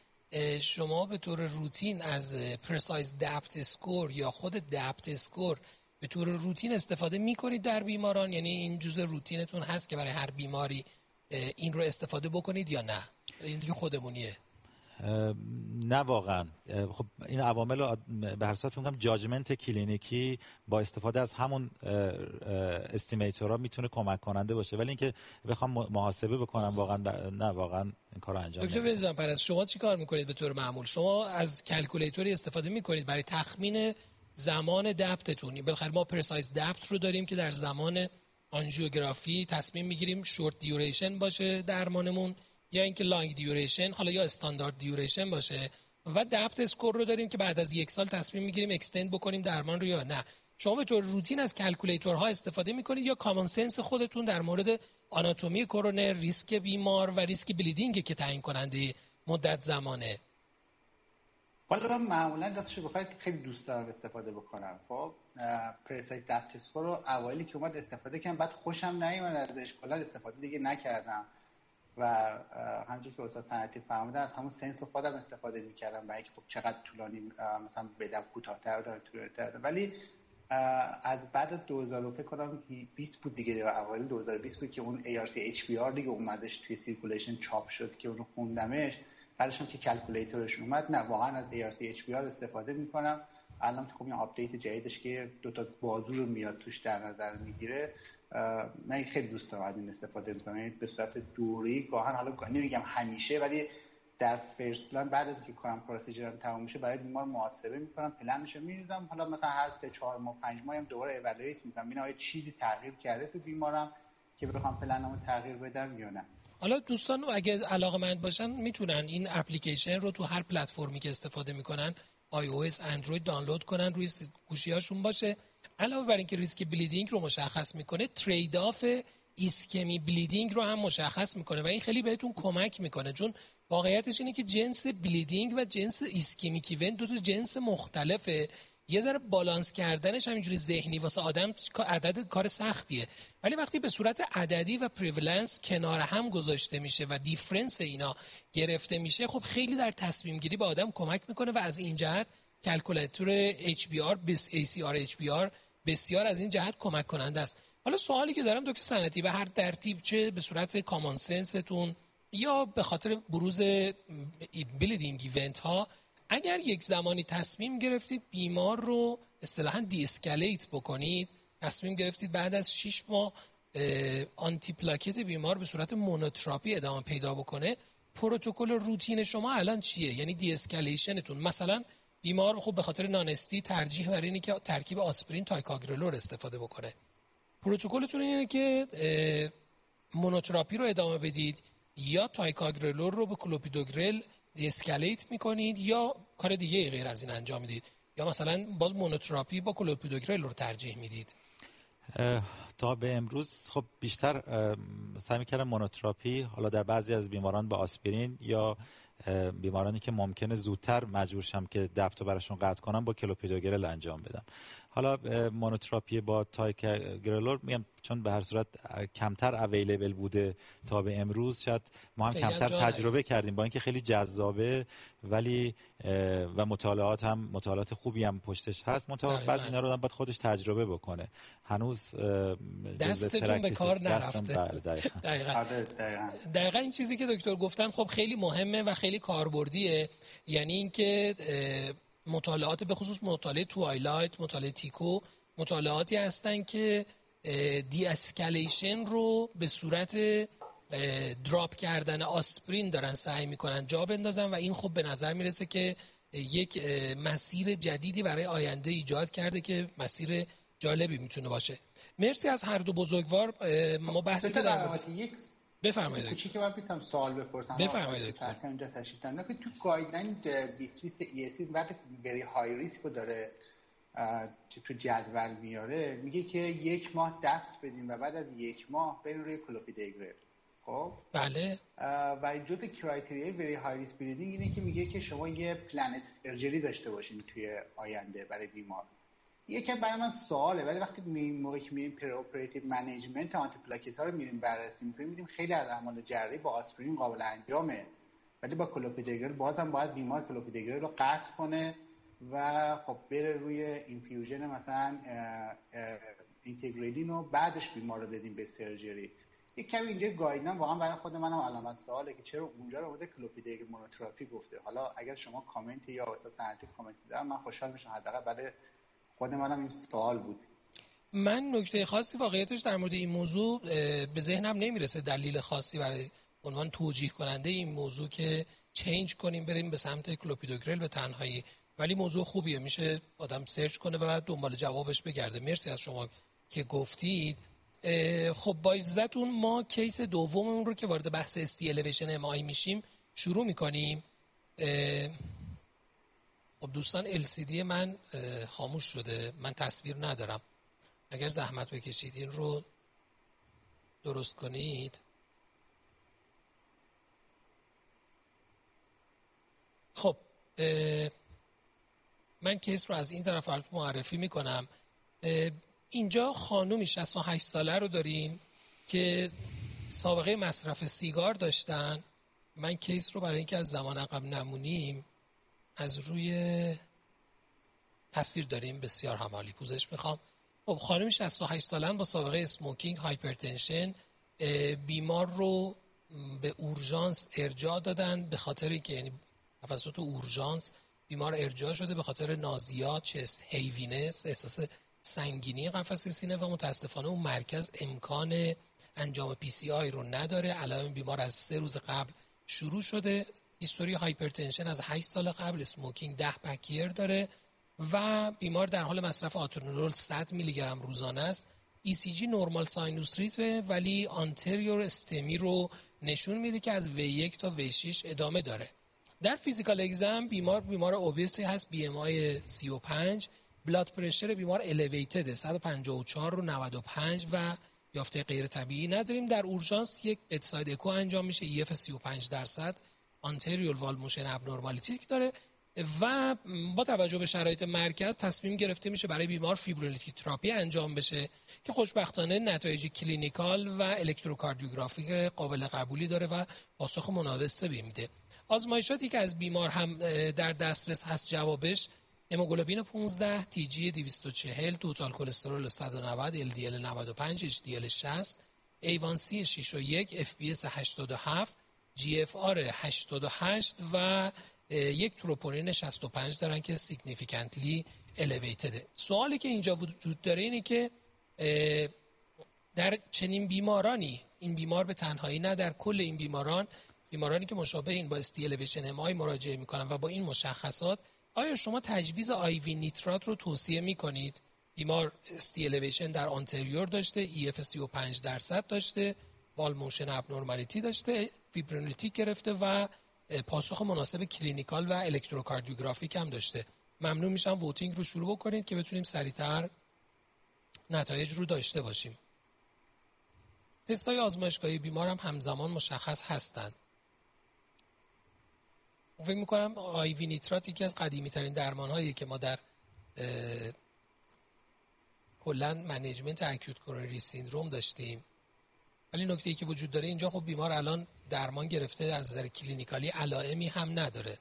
شما به طور روتین از پرسایز دبت اسکور یا خود دبت اسکور به طور روتین استفاده می‌کنید در بیماران؟ یعنی این جزء روتینتون هست که برای هر بیماری این رو استفاده بکنید یا نه؟ این دیگه خودمونیه. نه واقعا. خب این عوامل رو به هر صورت میگم جاجمنت کلینیکی با استفاده از همون استیمیتورها میتونه کمک کننده باشه، ولی اینکه بخوام محاسبه بکنم واقعا نه، واقعا این کارو انجام نمیدم. دکتر وزن پرست شما چیکار می‌کنید به طور معمول؟ شما از کلکولیتوری استفاده می‌کنید برای تخمین زمان دبتتون؟ بالاخره ما پرسایز دبت رو داریم که در زمان آنژیوگرافی تصمیم میگیریم شورت دیوریشن باشه درمانمون یا اینکه لانگ دیوریشن، حالا یا استاندارد دیوریشن باشه، و دبت اسکور رو داریم که بعد از 1 سال تصمیم میگیریم اکستند بکنیم درمان رو یا نه. شما به طور روتین از کلکولیتورها استفاده میکنید یا کامن سنس خودتون در مورد آناتومی کورونر، ریسک بیمار و ریسک بلیدینگ که تعیین کننده مدت زمانه؟ والا معمولا دستشو بخواید خیلی دوست دارم استفاده بکنم. خب پرسایز دبت اسکور رو اوایلی که اومد استفاده کردم، بعد خوشم نیومد ازش، کلا استفاده دیگه نکردم و همونجوری که استاد صنعتی فرموده از همون سنس خودم استفاده می‌کردم برای اینکه خب چقدر طولانی مثلا بدم کوتاه‌تر دادم طولانی‌تر. ولی از بعد 2000 فکر کنم 20 بود دیگه، اوایل 2020 بود که اون ARC HBR دیگه اومدش توی سیرکولیشن چاپ شد که اونو خوندمش، بعدش هم که کلکولیتورش اومد. نه واقعا از ARC HBR استفاده میکنم. الان خب این آپدیت جدیدش که 2 تا بازو رو میاد توش در نظر میگیره، من خیلی دوست دارم از این استفاده میکنم. یعنی به صورت دوری گاهن، حالا نمیگم همیشه، ولی در فرست پلان بعد از اینکه کارم پروسیجرم تمام میشه برای بیمار محاسبه میکنم، پلنشو میریزم، حالا مثلا هر 3-4 ماه 5 ماه هم دوباره اوالوییت میکنم ببینم آیا چیزی تغییر کرده تو بیمارم که بخوام پلنمو تغییر بدم یا نه. حالا دوستان اگه علاقه‌مند باشن میتونن این اپلیکیشن رو تو هر پلتفرمی که استفاده میکنن، iOS، اندروید، دانلود کنن، روی گوشی‌هاشون باشه. علاوه بر اینکه ریسک بلیدینگ رو مشخص میکنه، ترید آف ایسکمی بلیدینگ رو هم مشخص میکنه و این خیلی بهتون کمک میکنه، چون واقعیتش اینه که جنس بلیدینگ و جنس ایسکمیک ایونت دو تا جنس مختلفه. یه ذره بالانس کردنش همینجوری ذهنی واسه آدم عدد کار سختیه، ولی وقتی به صورت عددی و پریولنس کنار هم گذاشته میشه و دیفرنس اینا گرفته میشه، خب خیلی در تصمیم گیری به آدم کمک میکنه و از این جهت کلکولاتور HBR ACR HBR بسیار از این جهت کمک کننده است. حالا سوالی که دارم دکتر سنتی، به هر ترتیب، چه به صورت کامان سنستون یا به خاطر بروز بلیدینگ ایونت ها، اگر یک زمانی تصمیم گرفتید بیمار رو اصطلاحاً دی اسکلیت بکنید، تصمیم گرفتید بعد از 6 ماه آنتی پلاکت بیمار به صورت مونوتراپی ادامه پیدا بکنه، پروتکل روتین شما الان چیه؟ یعنی دی اسکلیشنتون. مثلا بیمار خب به خاطر نانستی ترجیح بر اینه که ترکیب آسپرین تایکاگرلور استفاده بکنه، پروتکلتون اینه که مونوتراپی رو ادامه بدید یا تایکاگرلور رو به کلوپیدوگرل دی اسکلیت میکنید یا کار دیگه غیر از این انجام میدید؟ یا مثلا باز مونوتراپی با کلوپیدوگرل رو ترجیح میدید؟ تا به امروز خب بیشتر سعی می‌کردم مونوتراپی، حالا در بعضی از بیماران با آسپرین یا بیمارانی که ممکنه زودتر مجبور شم که دپتو براشون قطع کنم با کلوپیدوگرل انجام بدم. حالا مونوتراپی با تایکاگرلور میگم چون به هر صورت کمتر اویلیبل بوده تا به امروز، شاید ما هم کمتر تجربه کردیم، با اینکه خیلی جذابه ولی و مطالعات خوبی هم پشتش هست، منتها بعضی اینا رو آدم باید خودش تجربه بکنه. هنوز دستتون به کار نرفته. دقیقاً این چیزی که دکتر گفتن خب خیلی مهمه و خیلی کاربردیه، یعنی اینکه مطالعات به خصوص مطالعه توایلایت، مطالعه تیکو، مطالعاتی هستن که دی اسکلیشن رو به صورت دراپ کردن آسپرین دارن سعی میکنن جا بندازن و این خب به نظر میرسه که یک مسیر جدیدی برای آینده ایجاد کرده که مسیر جالبی میتونه باشه. مرسی از هر دو بزرگوار. ما بحثی که در مورد بفرمایید کوچیکی من میتونم سوال بپرسم. بفرمایید. تا اینجا تشریح دادن که تو گایدلاین 2020 ESC وقتی بری های ریسک رو داره تو جدول میاره، میگه که یک ماه دفت بدیم و بعد از یک ماه بریم روی کلوپیدوگرل. خب بله. و جزء کرایتریای وری های ریسک بریدینگ اینه که میگه که شما یه پلنت سرجری داشته باشین توی آینده برای بیمار. یکم برای من سواله، ولی وقتی موقعی که میریم پری اپراتیو منیجمنت آنتی پلاکت ها رو میریم بررسی می‌کنیم، می‌بینیم خیلی از اعمال جراحی با آسپرین قابل انجامه، ولی با کلوپیدوگرل بازم باید بیمار کلوپیدوگرل رو قطع کنه و خب بره روی اینفیوژن مثلا اینتگریدین و بعدش بیمار رو بدیم به سرجری. یکم اینجا گایدلاین واقعا برای خود منم علامت سواله که چرا اونجا رو بوده کلوپیدوگرل مونوتراپی گفته. حالا اگر شما کامنت یا واسه سنتی کامنت دارم من خوشحال میشم، حداقل برای خود منم این سوال بود. من نکته خاصی واقعیتش در مورد این موضوع به ذهنم نمیرسه، دلیل خاصی برای عنوان توجیه کننده این موضوع که چینج کنیم بریم به سمت کلوپیدوگرل به تنهایی، ولی موضوع خوبیه، میشه آدم سرچ کنه و دنبال جوابش بگرده. مرسی از شما که گفتید. خب با اجازهتون ما کیس دوممون رو که وارد بحث استی الیویشن ام آی میشیم شروع میکنیم. خب دوستان LCD من خاموش شده، من تصویر ندارم، اگر زحمت بکشید این رو درست کنید. خب من کیس رو از این طرف براتون معرفی میکنم. اینجا خانومی 68 ساله رو داریم که سابقه مصرف سیگار داشتن. من کیس رو برای اینکه از زمان عقب نمونیم از روی تصویر داریم. بسیار همالی پوزش میخوام. خانم 68 سالن با سابقه اسموکینگ، هایپرتنشن، بیمار رو به اورژانس ارجاع دادن به خاطر اینکه یعنی توسط اورژانس بیمار ارجاع شده به خاطر نازیا، چست هیوینس، احساس سنگینی قفسه سینه و متاسفانه اون مرکز امکان انجام PCI رو نداره. علائم بیمار از 3 روز قبل شروع شده. هیستوری هایپرتنشن از 8 سال قبل، اسموکینگ، 10 پک داره و بیمار در حال مصرف آترنولول 100 میلی گرم روزانه است. ECG نورمال ساینوستریته ولی آنتریور استمی رو نشون میده که از V1 تا V6 ادامه داره. در فیزیکال اگزم بیمار اوبیسی هست، BMI 35، بلاد پرشر بیمار الیویتد 154 رو 95 و یافته غیر طبیعی نداریم. در اورژانس یک بتساید اکو انجام میشه، EF 35%، آنتریور وال موشن ابنورمالیتی که داره و با توجه به شرایط مرکز تصمیم گرفته میشه برای بیمار فیبرولیتی تراپی انجام بشه که خوشبختانه نتایج کلینیکال و الکتروکاردیوگرافیک قابل قبولی داره و پاسخ مناسبی میده. آزمایشاتی که از بیمار هم در دسترس هست جوابش هموگلوبین 15، TG 240، توتال کلسترول 190، LDL 95، HDL 60، A1C 6.1، FBS 87، GFR 88 و یک تروپونین 65 دارن که significantly elevated. سوالی که اینجا وجود داره اینه که در چنین بیمارانی، این بیمار به تنهایی نه، در کل این بیمارانی که مشابه این با استی الیویشن ام آی مراجعه میکنن و با این مشخصات، آیا شما تجویز IV نیترات رو توصیه میکنید؟ بیمار استی الیویشن در آنتریور داشته، EF 35% داشته، وال موشن ابنورمالیتی داشته، فیبرینولیتیک گرفته و پاسخ مناسب کلینیکال و الکتروکاردیوگرافیک هم داشته. ممنون میشم ووتینگ رو شروع کنید که بتونیم سریعتر نتایج رو داشته باشیم. تست‌های آزمایشگاهی بیمار هم همزمان مشخص هستند. من فکر می‌کنم آیوی نیترات یکی از قدیمی‌ترین درمان‌هایی که ما در کلاً منیجمنت اکوت کرونری سیندروم داشتیم. ولی نکته‌ای که وجود داره اینجا، خب بیمار الان درمان گرفته، از نظر کلینیکالی علائمی هم نداره.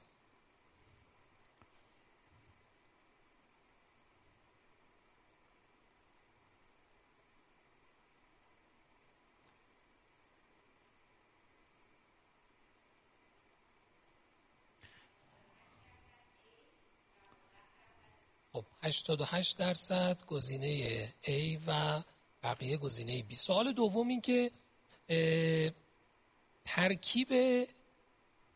خب 88% گزینه A و بقیه گزینه B. سوال دوم این که ترکیب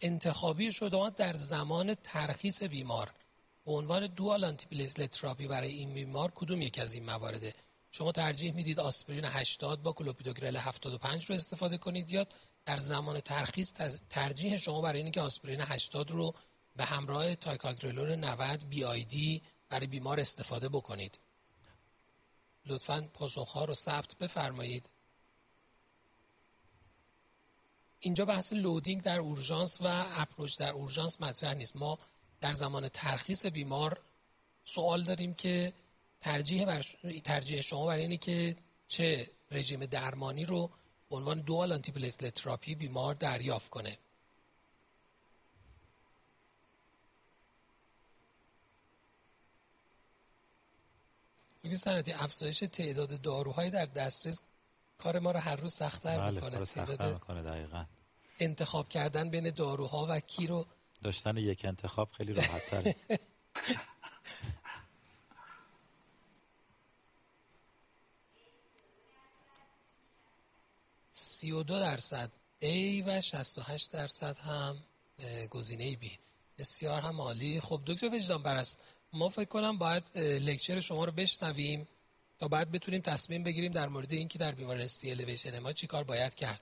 انتخابی شدوات در زمان ترخیص بیمار به عنوان دوال آنتی‌پلیتلت تراپی برای این بیمار کدوم یک از این موارده؟ شما ترجیح میدید آسپرین 80 با کلوپیدوگرل 75 رو استفاده کنید، یا در زمان ترخیص ترجیح شما برای اینه که آسپرین 80 رو به همراه تایکاگرلور 90 بی آی دی برای بیمار استفاده بکنید؟ لطفاً پاسخ‌ها رو ثبت بفرمایید. اینجا بحث لودینگ در اورژانس و اپروچ در اورژانس مطرح نیست. ما در زمان ترخیص بیمار سوال داریم که ترجیح شما برای اینه که چه رژیم درمانی رو به عنوان دوال آنتی‌پلیتلت تراپی بیمار دریافت کنه. میگه سنتی افزایش تعداد داروهای در دسترس کار ما رو هر روز سخت‌تر می‌کنه. تعداد می‌کنه دقیقاً. انتخاب کردن بین داروها و کی رو داشتن یک انتخاب خیلی راحت‌تره. سی و 32% A و 68% هم گزینه B. بسیار هم عالی. خب دکتر وجدان پرست، ما فکر کنم باید لکچر شما رو بشنویم تا بعد بتونیم تصمیم بگیریم در مورد اینکه در بیمارستان الویشن ما چی کار باید کرد.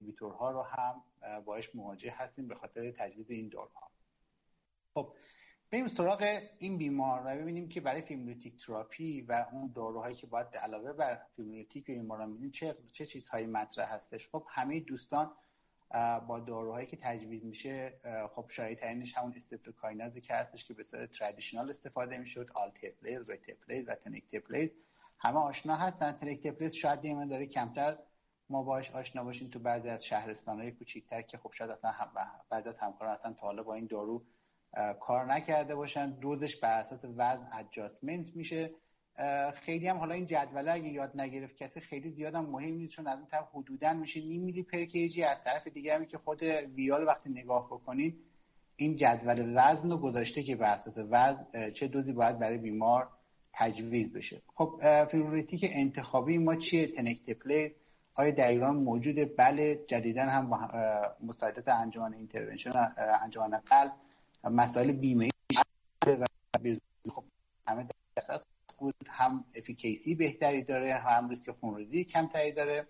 اینهیبیتورها رو هم باهاش مواجه هستیم به خاطر تجویز این داروها. خب بریم سراغ این بیمار و ببینیم که برای فیبرینولیتیک تراپی و اون داروهایی که باید علاوه بر فیبرینولیتیک به بیماران میدیم چه چیزهایی مطرح هستش. خب همه دوستان با داروهایی که تجویز میشه، خب شایع ترینش همون استریپتوکاینازی که هستش که به صورت ترادیشنال استفاده میشد، آلتپلیز، رتپلیز و تنکتپلیز همه آشنا هستن. تنکتپلیز شاید دیگه داره کمتر ما باهاش آشنا باشیم تو بعضی از شهرستان‌های کوچیک‌تر که خب شاید اصلا بعضی از همکاران اصلا تا حالا با این دارو کار نکرده باشن. دوزش بر اساس وزن ادجاستمنت میشه. خیلی هم حالا این جدوله اگه یاد نگرفت کسی خیلی زیادم مهم نیست، چون از اون طرف حدوداً میشه 2 میلی پر کیجی. از طرف دیگه هم که خود ویال وقتی نگاه بکنید این جدول وزن رو گذاشته که بر اساس وزن چه دوزی باید برای بیمار تجویز بشه. خب فیبرینولیتیک انتخابی ما چیه؟ تنکتپلیز. آیا در ایران موجوده؟ بله، جدیداً هم مصادرت انجمن اینترونشن انجمن قلب مسائل بیمه و خب همه در اساس خود هم افیکیسی بهتری داره، هم ریسک خونریزی کمتری داره.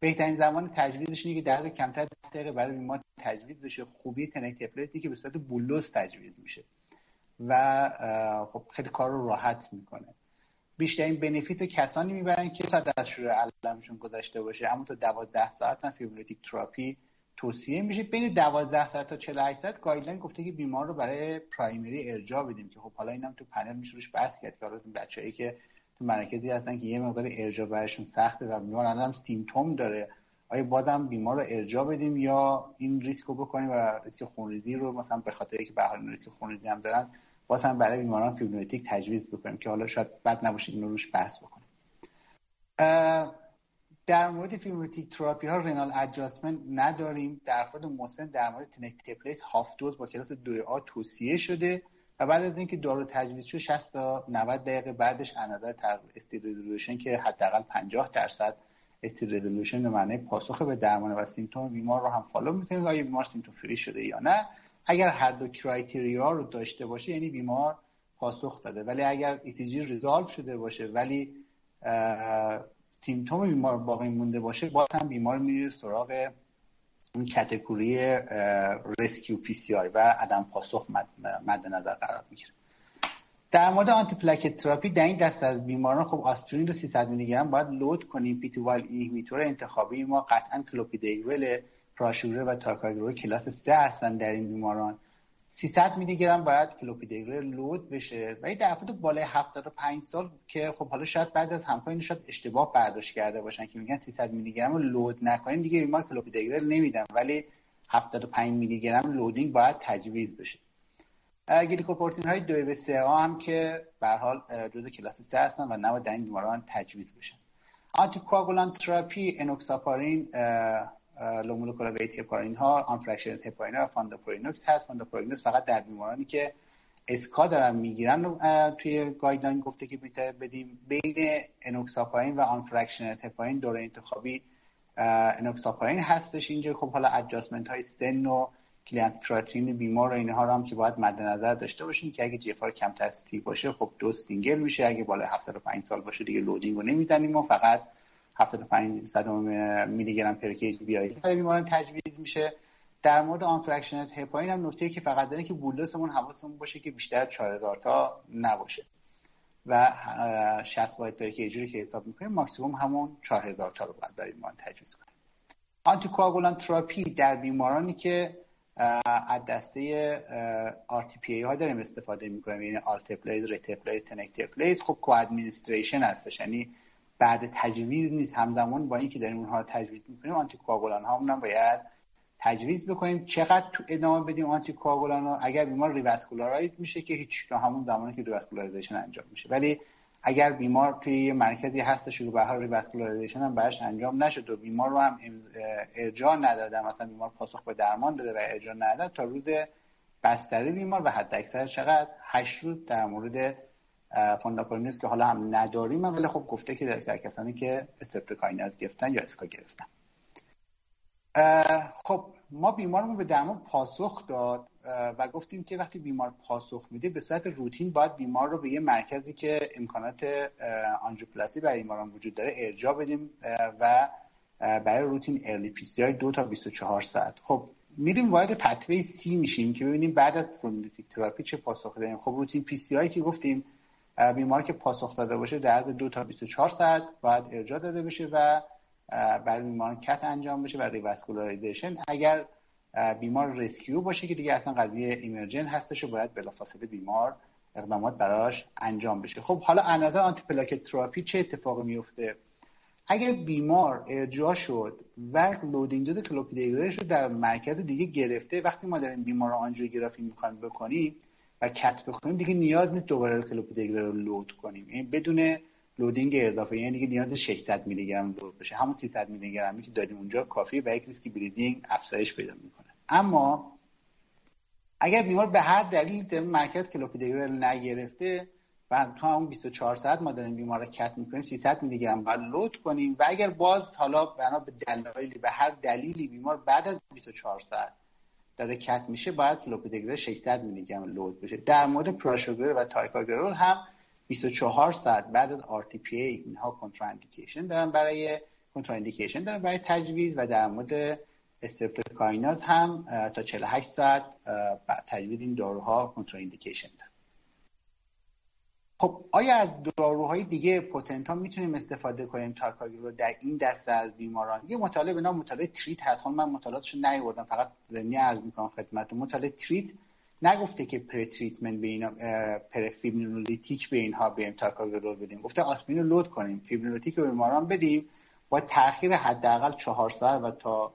بهترین زمان تجویزش اینه که در حد کمتر از 10 دقیقه برای بیمار تجویز بشه. خوبی تنکتپلیز که به صورت بولوس تجویز میشه و خب خیلی کار رو راحت میکنه. بیشترین بنفیت رو کسانی میبرن که تا از شروع علامشون گذشته باشه، اما تا 12 ساعت هم فیبرینولیتیک تراپی توصیه میشه. بین 12 ساعت تا 48 ساعت گایدلاین گفته که بیمار رو برای پرایمری ارجاع بدیم که خب حالا اینم تو پنل میشه روش بحث کرد که حالا بچه‌ای که تو مراکزی هستن که یه مقدار ارجاع براشون سخته و بیمار الان سیمتوم داره، آیا بازم بیمار رو ارجاع بدیم یا این ریسکو بکنیم و ریسک خونریزی رو مثلا به خاطر اینکه به هر حال ریسک خونریزی هم دارن واسه برای بیماران فیبرینولیتیک تجویز بکنیم که حالا شاید بد نباشه اینو روش بحث بکنیم. در مورد فیبرینولیتیک تراپی ها رنال ادجاستمنت نداریم. در افراد مسن در مورد تنکتپلیز هاف دوز با کلاس 2A توصیه شده و بعد از اینکه دارو تجویز شد 60 تا 90 دقیقه بعدش انادر استید رزولوشن که حداقل 50% استید رزولوشن به معنی پاسخ به درمان و سیمتوم بیمار رو هم فالو می‌کنیم، آیا بیمار سیمتوم فری شده یا نه. اگر هر دو کرایتریا رو داشته باشه یعنی بیمار پاسخ داده، ولی اگر ایتیجی ریزالو شده باشه ولی سیمتوم بیمار باقی مونده باشه، باز هم بیمار میره سراغ اون کاتگوری ریسکیو پی سی آی و عدم پاسخ مد نظر قرار میگیره. در مورد آنتی پلاکت تراپی در این دسته از بیماران خب آسپرین رو 300 میلی گرم باید لود کنیم. پی تی وای اینهیبیتور انتخابی ما قطعا کلوپیدوگرل، پراشوره و تاکاگرول کلاس 3 هستن. در این بیماران 300 میلی گرم باید کلوپیدوگرل لود بشه. ولی در افراد بالای 75 سال که خب حالا شاید بعد از همکارین شاید اشتباه برداشت کرده باشن که میگن 300 میلی گرم رو لود نکنین دیگه بیمار کلوپیدوگرل نمیدن، ولی 75 میلی گرم لودینگ باید تجویز بشه. گلیکوپروتئین های 2A و 3A هم که به هر حال جزء کلاس 3 هستن و نباید در این بیماران تجویز بشن. آنتی کوآگولان تراپی انوکساپارین، لومولوکولویت هپارین ها، آنفراکشنت هپارین ها و فاندوپرینوکس هست. فاندوپرینوکس فقط در بیمارانی که اسکا دارن میگیرن توی گایدلاین گفته که میتونه بدیم. بین انوکساپارین و آنفراکشنت هپارین دوره انتخابی انوکساپارین هستش. اینجا خب حالا ادجاستمنت های سن و کلینیکال کراتین بیمار و اینها رو هم که باید مد نظر داشته باشیم که اگه جیفار کمتر از 30 باشه خب دوز سینگل میشه، اگه بالای 75 سال باشه دیگه لودینگ رو نمیدنیم، ما فقط 7.5 میلی گرم پر کیج بی آی برای بیماران تجویز میشه. در مورد آن فرکشنت هپارین هم نکته‌ای که فقط داره که بولوسمون حواسمون باشه که بیشتر از 4000 تا نباشه و 60 واحد پر کیج رو که حساب می‌کنیم ماکسیمم همون 4000 تا رو باید برای بیماران تجویز کنیم. آنتی کوآگولان تراپی در بیمارانی که از دسته RTPA ها داریم استفاده می‌کنیم، یعنی آلتپلیز، رتپلیز، تنکتپلیز، خب کو ادمنستریشن هستش، یعنی بعد تجویز نیست، همزمان با اینکه داریم اونها رو تجویز میکنیم آنتی کوآگولان هامون هم باید تجویز بکنیم. چقدر تو ادامه بدیم آنتی کوآگولان رو؟ اگر بیمار ریواسکولارایز میشه که هیچ، همون زمانی که ریواسکولارایزیشن انجام میشه، ولی اگر بیمار توی یه مرکزی هستش که به هر ریواسکولارایزیشن هم براش انجام نشد و بیمار رو هم ارجاع ندادم، مثلا بیمار پاسخ به درمان داده و ارجاع نداد، تا روز بستری بیمار و حداکثر چقدر 8 روز در مورد فاندوپرینوکس که حالا هم نداریم، ولی خب گفته که در کسانی که استریپتوکایناز گرفتن یا اسکا گرفتن. خب ما بیمارمون به درمان پاسخ داد و گفتیم که وقتی بیمار پاسخ میده به صورت روتین باید بیمار رو به یه مرکزی که امکانات آنژیوپلاستی برای بیماران وجود داره ارجاع بدیم و برای روتین ارلی پی سی آی 2 تا 24 ساعت. خب میریم وارد پتوه سی میشیم که ببینیم بعد از فوندیتیک تراپی چه پاسخ داریم. خب روتین پی سی آی که گفتیم بیمار که پاسخ داده باشه در حد 2 تا 24 ساعت باید ارجاع داده بشه و برای بیمار کت انجام بشه و ریواسکولاریزیشن. اگر بیمار رسکیو باشه که دیگه اصلا قضیه ایمرجنت هستش و باید بلافاصله بیمار اقدامات براش انجام بشه. خب حالا از نظر آنتی پلاکت تراپی چه اتفاقی میفته؟ اگر بیمار ارجاع شد و لودینگ دود کلوپیدوگرش رو در مرکز دیگه گرفته، وقتی ما داریم بیمار رو آنژیوگرافی می‌خوایم بکنیم و کت بخونیم دیگه نیاز نیست دوباره کلوپیدوگر رو لود کنیم، یعنی بدون لودینگ اضافه، یعنی دیگه نیاز 600 میلی گرم لود بشه. همون 300 میلی گرمی که دادیم اونجا کافیه و یک ریسک بلیڈنگ افزایش پیدا می‌کنه. اما اگر بیمار به هر دلیل در مرکز کلوپیدوگر نگرفته و تو همون 24 ساعت ما داریم بیمار رو کت میکنیم 300 میلی گرم باید لود کنیم و اگر باز حالا بنا به دلایلی به هر دلیلی بیمار بعد از 24 ساعت داره کت میشه باید کلوپیدوگر 600 میلی گرم لود بشه. در مورد پراشوگر و تایکاگرول هم 24 ساعت بعد از RTPA اینها کنتراندیکیشن دارن برای تجویز و در مورد استرپتوکایناز هم تا 48 ساعت بعد تجویز این داروها کنتراندیکیشن دارن. خب آیا از داروهای دیگه پوتنت ها میتونیم استفاده کنیم تایکاگرول در این دسته از بیماران؟ یه مطالعه به نام مطالعه تریت هست، خب من مطالعاتشو نیاوردم، فقط ضمنی عرض میکنم خدمتتون. مطالعه تریت نگفته که پری تریتمنت به اینا پرفیبرینولیتیک به اینها بیم تایکاگرول بدیم، گفته آسپرین رو لود کنیم فیبرینولیتیک به بیماران بدیم با تاخیر حداقل 4 ساعت و تا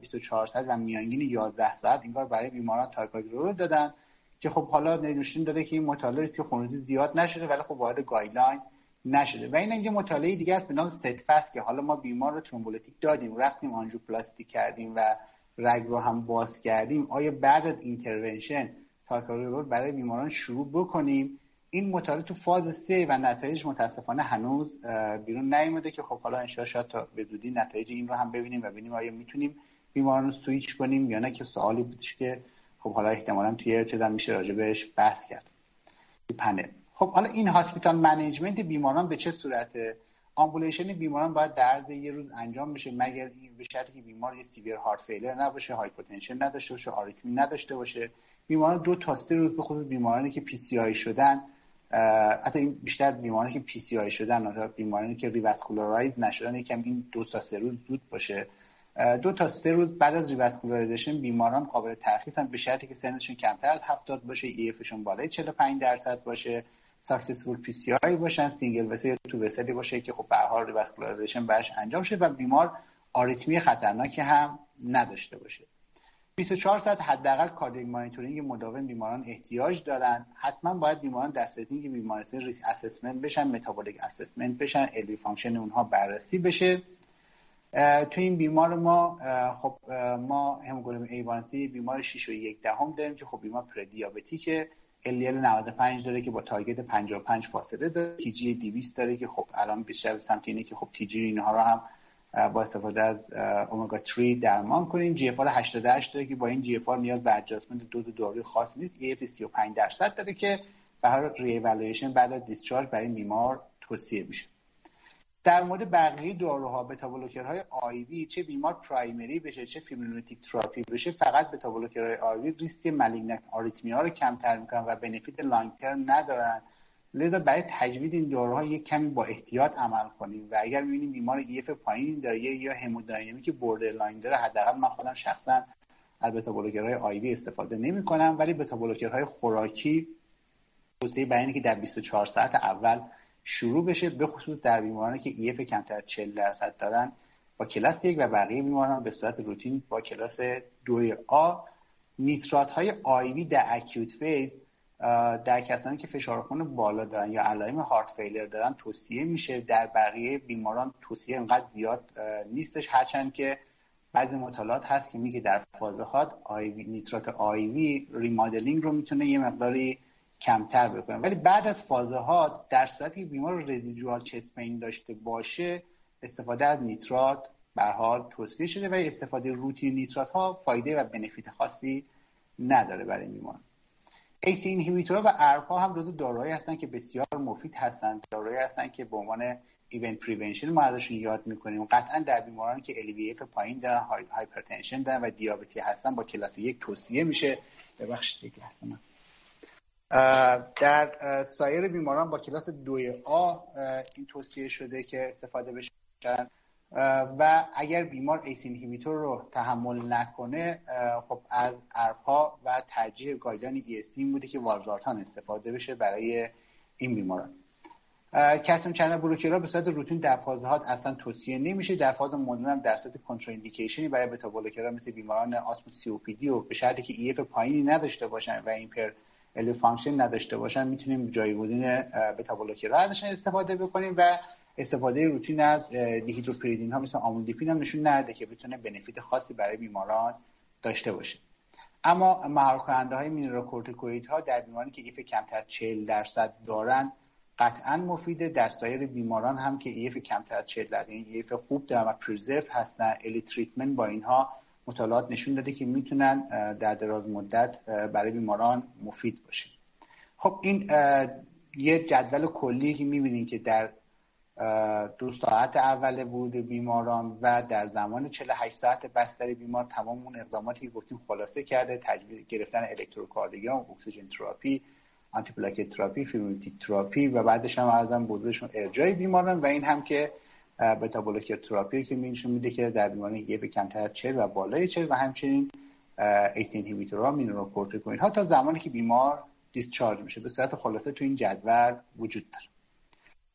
24 ساعت و میانگین 11 ساعت. این کار برای بیماران تایکاگرول دادن که خب حالا نشون داده که این مطالعه که خونریزی زیاد نشده ولی خب وارد گایدلاین نشده. و این یه مطالعه دیگه است به نام ستفست که حالا ما بیمار رو ترومبولیتیک دادیم، رفتیم آنژیوپلاستی کردیم و رگ رو هم باز کردیم، آیا بعد از اینترونشن تایکاگرول برای بیماران شروع بکنیم؟ این مطالعه تو فاز 3 و نتایج متاسفانه هنوز بیرون نیومده که خب حالا ان شاء الله شاید تا به زودی نتایج این رو هم ببینیم و ببینیم آیا میتونیم بیماران رو سوئیچ کنیم یا نه، که سوالی بودش که خب حالا احتمالاً توی چه میشه راجبش بحث کرد این پنل. خب حالا این هاسپیتال منیجمنت بیماران به چه صورته؟ آمبولیشن بیماران باید در عرض یه روز انجام بشه مگر این به شرطی که بیمار سیویر هارت فیلر نباشه، هایپوتنشن نداشته باشه، آریتمی نداشته باشه. بیماران 2 تا 3 روز، به خصوص بیمارانی که پی سی آی شدن، حتی بیشتر بیمارانی که پی سی آی شدن یا بیمارانی که ریواسکولارایز نشدن یکم این 2 تا 3 روز زود باشه. 2 تا 3 روز بعد از ریواسکولاریزیشن بیماران قابل ترخیصن به شرطی که سنشون کمتر از 70 باشه، EFشون بالای 45% باشه، ساکسسفول پی سی آی باشن، سینگل وسل یا تو وسلی باشه که خب به هر حال ریواسکولاریزیشن براش انجام شه و بیمار آریتمی خطرناکی هم نداشته باشه. 24 ساعت حداقل کاردیاک مانیتورینگ مداوم بیماران احتیاج دارن. حتما باید بیماران در ستینگ بیمارستان ریسک اسسمنت بشن، متابولیک اسسمنت بشن، ال وی فانکشن اونها بررسی بشه. تو این بیمار ما خب ما هموگلوبین ایوانسی بیمار 6.1 داریم که خب بیمار پردیابتیکه، LDL 95 داره که با تارگت 55 فاصله داره، TG 200 داره که خب الان بیشتر سمت اینه که خب TG اینها رو هم با استفاده از اومگا 3 درمان کنیم. GFR 88 داره که با این GFR نیاز به ادجاستمنت دو داروی خاص نیست. EF 35% داره که به هر حال ریوالویشن بعد از دیسچارج برای بیمار توصیه میشه. در مورد بقیه داروها بتا بلوکرهای آی وی، چه بیمار پرایمری بشه چه فیبرینولیتیک تراپی بشه، فقط بتا بلوکرهای آی وی ریسک مالیگنت آریتمیا رو کمتر میکنن و بنفیت لانگ ترم ندارن، لذا برای تجویز این داروها یک کمی با احتیاط عمل کنیم و اگر میبینیم بیمار EF پایین داره یا هموداینامیک بوردرلاین داره، حداقل من خودم شخصا از بتا بلوکرهای آی وی استفاده نمیکنم، ولی بتا بلوکرهای خوراکی توصیه برای اینه که در 24 ساعت اول شروع بشه، به خصوص در بیمارانی که EF کمتر از 40% دارن با کلاس 1 و بقیه بیماران به صورت روتین با کلاس 2A. نیترات های IV در اکیوت فیز در کسانی که فشار خون بالا دارن یا علائم هارت فیلر دارن توصیه میشه، در بقیه بیماران توصیه انقدر زیاد نیستش، هرچند که بعضی مطالعات هست که میگه در فازهات نیترات IV ریمادلینگ رو میتونه یه مقداری کمتر بکنیم، ولی بعد از فازهات در صورتی بیمار رزیدوال چست پین داشته باشه استفاده از نیترات به هر حال توصیه شده، ولی استفاده روتین نیترات ها فایده و بنفیت خاصی نداره برای بیمار. ACE اینهیبیتورها و ARB ها هم جزو داروهایی هستن که بسیار مفید هستن، داروهایی هستن که به عنوان ایونت پریونشن ما ازشون یاد میکنیم. قطعا در بیمارانی که LVF پایین دارن، هایپرتنشن دارن و دیابتی هستن با کلاس 1 توصیه میشه. ببخشید دیگه حتما در سایر بیماران با کلاس 2A این توصیه شده که استفاده بشه و اگر بیمار ACE اینهیبیتور رو تحمل نکنه خب از ARB‌ها و ترجیح گایدلاین EST بوده که والزارتان استفاده بشه برای این بیماران. کلسیم چنل بلوکرها به صورت روتین در فازهات اصلا توصیه نمیشه، در فاز مدرن هم در صورت کنتراندیکیشنی برای بتا بلوکرها مثل بیماران آسم COPD و به شرطی که EF پایینی نداشته باشن و ایمپر ال فانکشن نداشته باشن میتونیم جایگزین بتا بلوکرها ازشون استفاده بکنیم و استفاده روتین از دیهیدروپریدین ها مثل آمودیپین هم نشون نده که بتونه بنفیت خاصی برای بیماران داشته باشه. اما محرک کننده های مینرالکورتیکوئید ها در بیمارانی که ایف کمتر از 40% دارن قطعاً مفیده. در سایر بیماران هم که ایف کمتر از 40 یعنی ایف خوب دارن و پریزرو هستن، الی تریتمنت با اینها مطالعات نشون داده که میتونن در دراز مدت برای بیماران مفید باشه. خب این یه جدول کلی که می‌بینین که در 2 ساعت اول ورود بیماران و در زمان 48 ساعت بستر بیمار تمام اون اقداماتی که گفتیم خلاصه کرده، تجویز گرفتن الکتروکاردیوگرام، اکسیژن تراپی، آنتی پلاکت تراپی، فیبروماتیک تراپی و بعدش هم عرضم بودشون ارجاع بیماران و این هم که بتا بلوکر تراپی که میشون میده که در بیماران ایف کمتر از 40 و بالای 40 و همچنین ACE اینهیبیتورها، مینرالکورتیکوئیدها تا زمانی که بیمار دیسچارج میشه به صورت خلاصه تو این جدول وجود داره.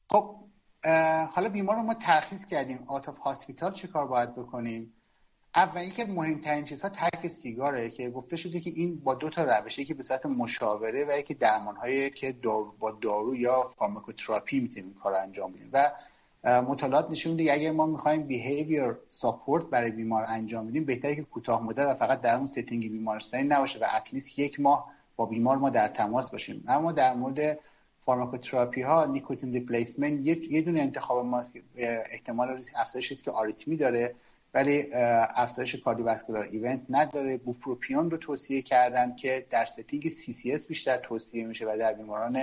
خب حالا بیمار رو ما ترخیص کردیم، آت آف هاسپیتال چه کار باید بکنیم؟ اول اینکه مهمترین چیزها ترک سیگاره که گفته شده که این با 2 تا روشه، یکی به صورت مشاوره و یکی درمان‌هایی که با دارو یا فارماکوتراپی میتونیم این کار انجام بدیم و مطالعات نشون میده اگه ما میخوایم بیهیویر ساپورت برای بیمار انجام بدیم بهتره که کوتاه مدت و فقط در اون ستینگ بیمارستانی نباشه و اتلیست 1 ماه با بیمار ما در تماس باشیم. اما در مورد فارماکوتراپی ها نیکوتین ریپلیسمنت یه دونه انتخاب ماست که احتمال ریسک افزایش است که آریتمی داره ولی افزایش کاردیوواسکولار ایونت نداره. بوپروپیون رو توصیه کردن که در ستینگ CCS بیشتر توصیه میشه و در بیماران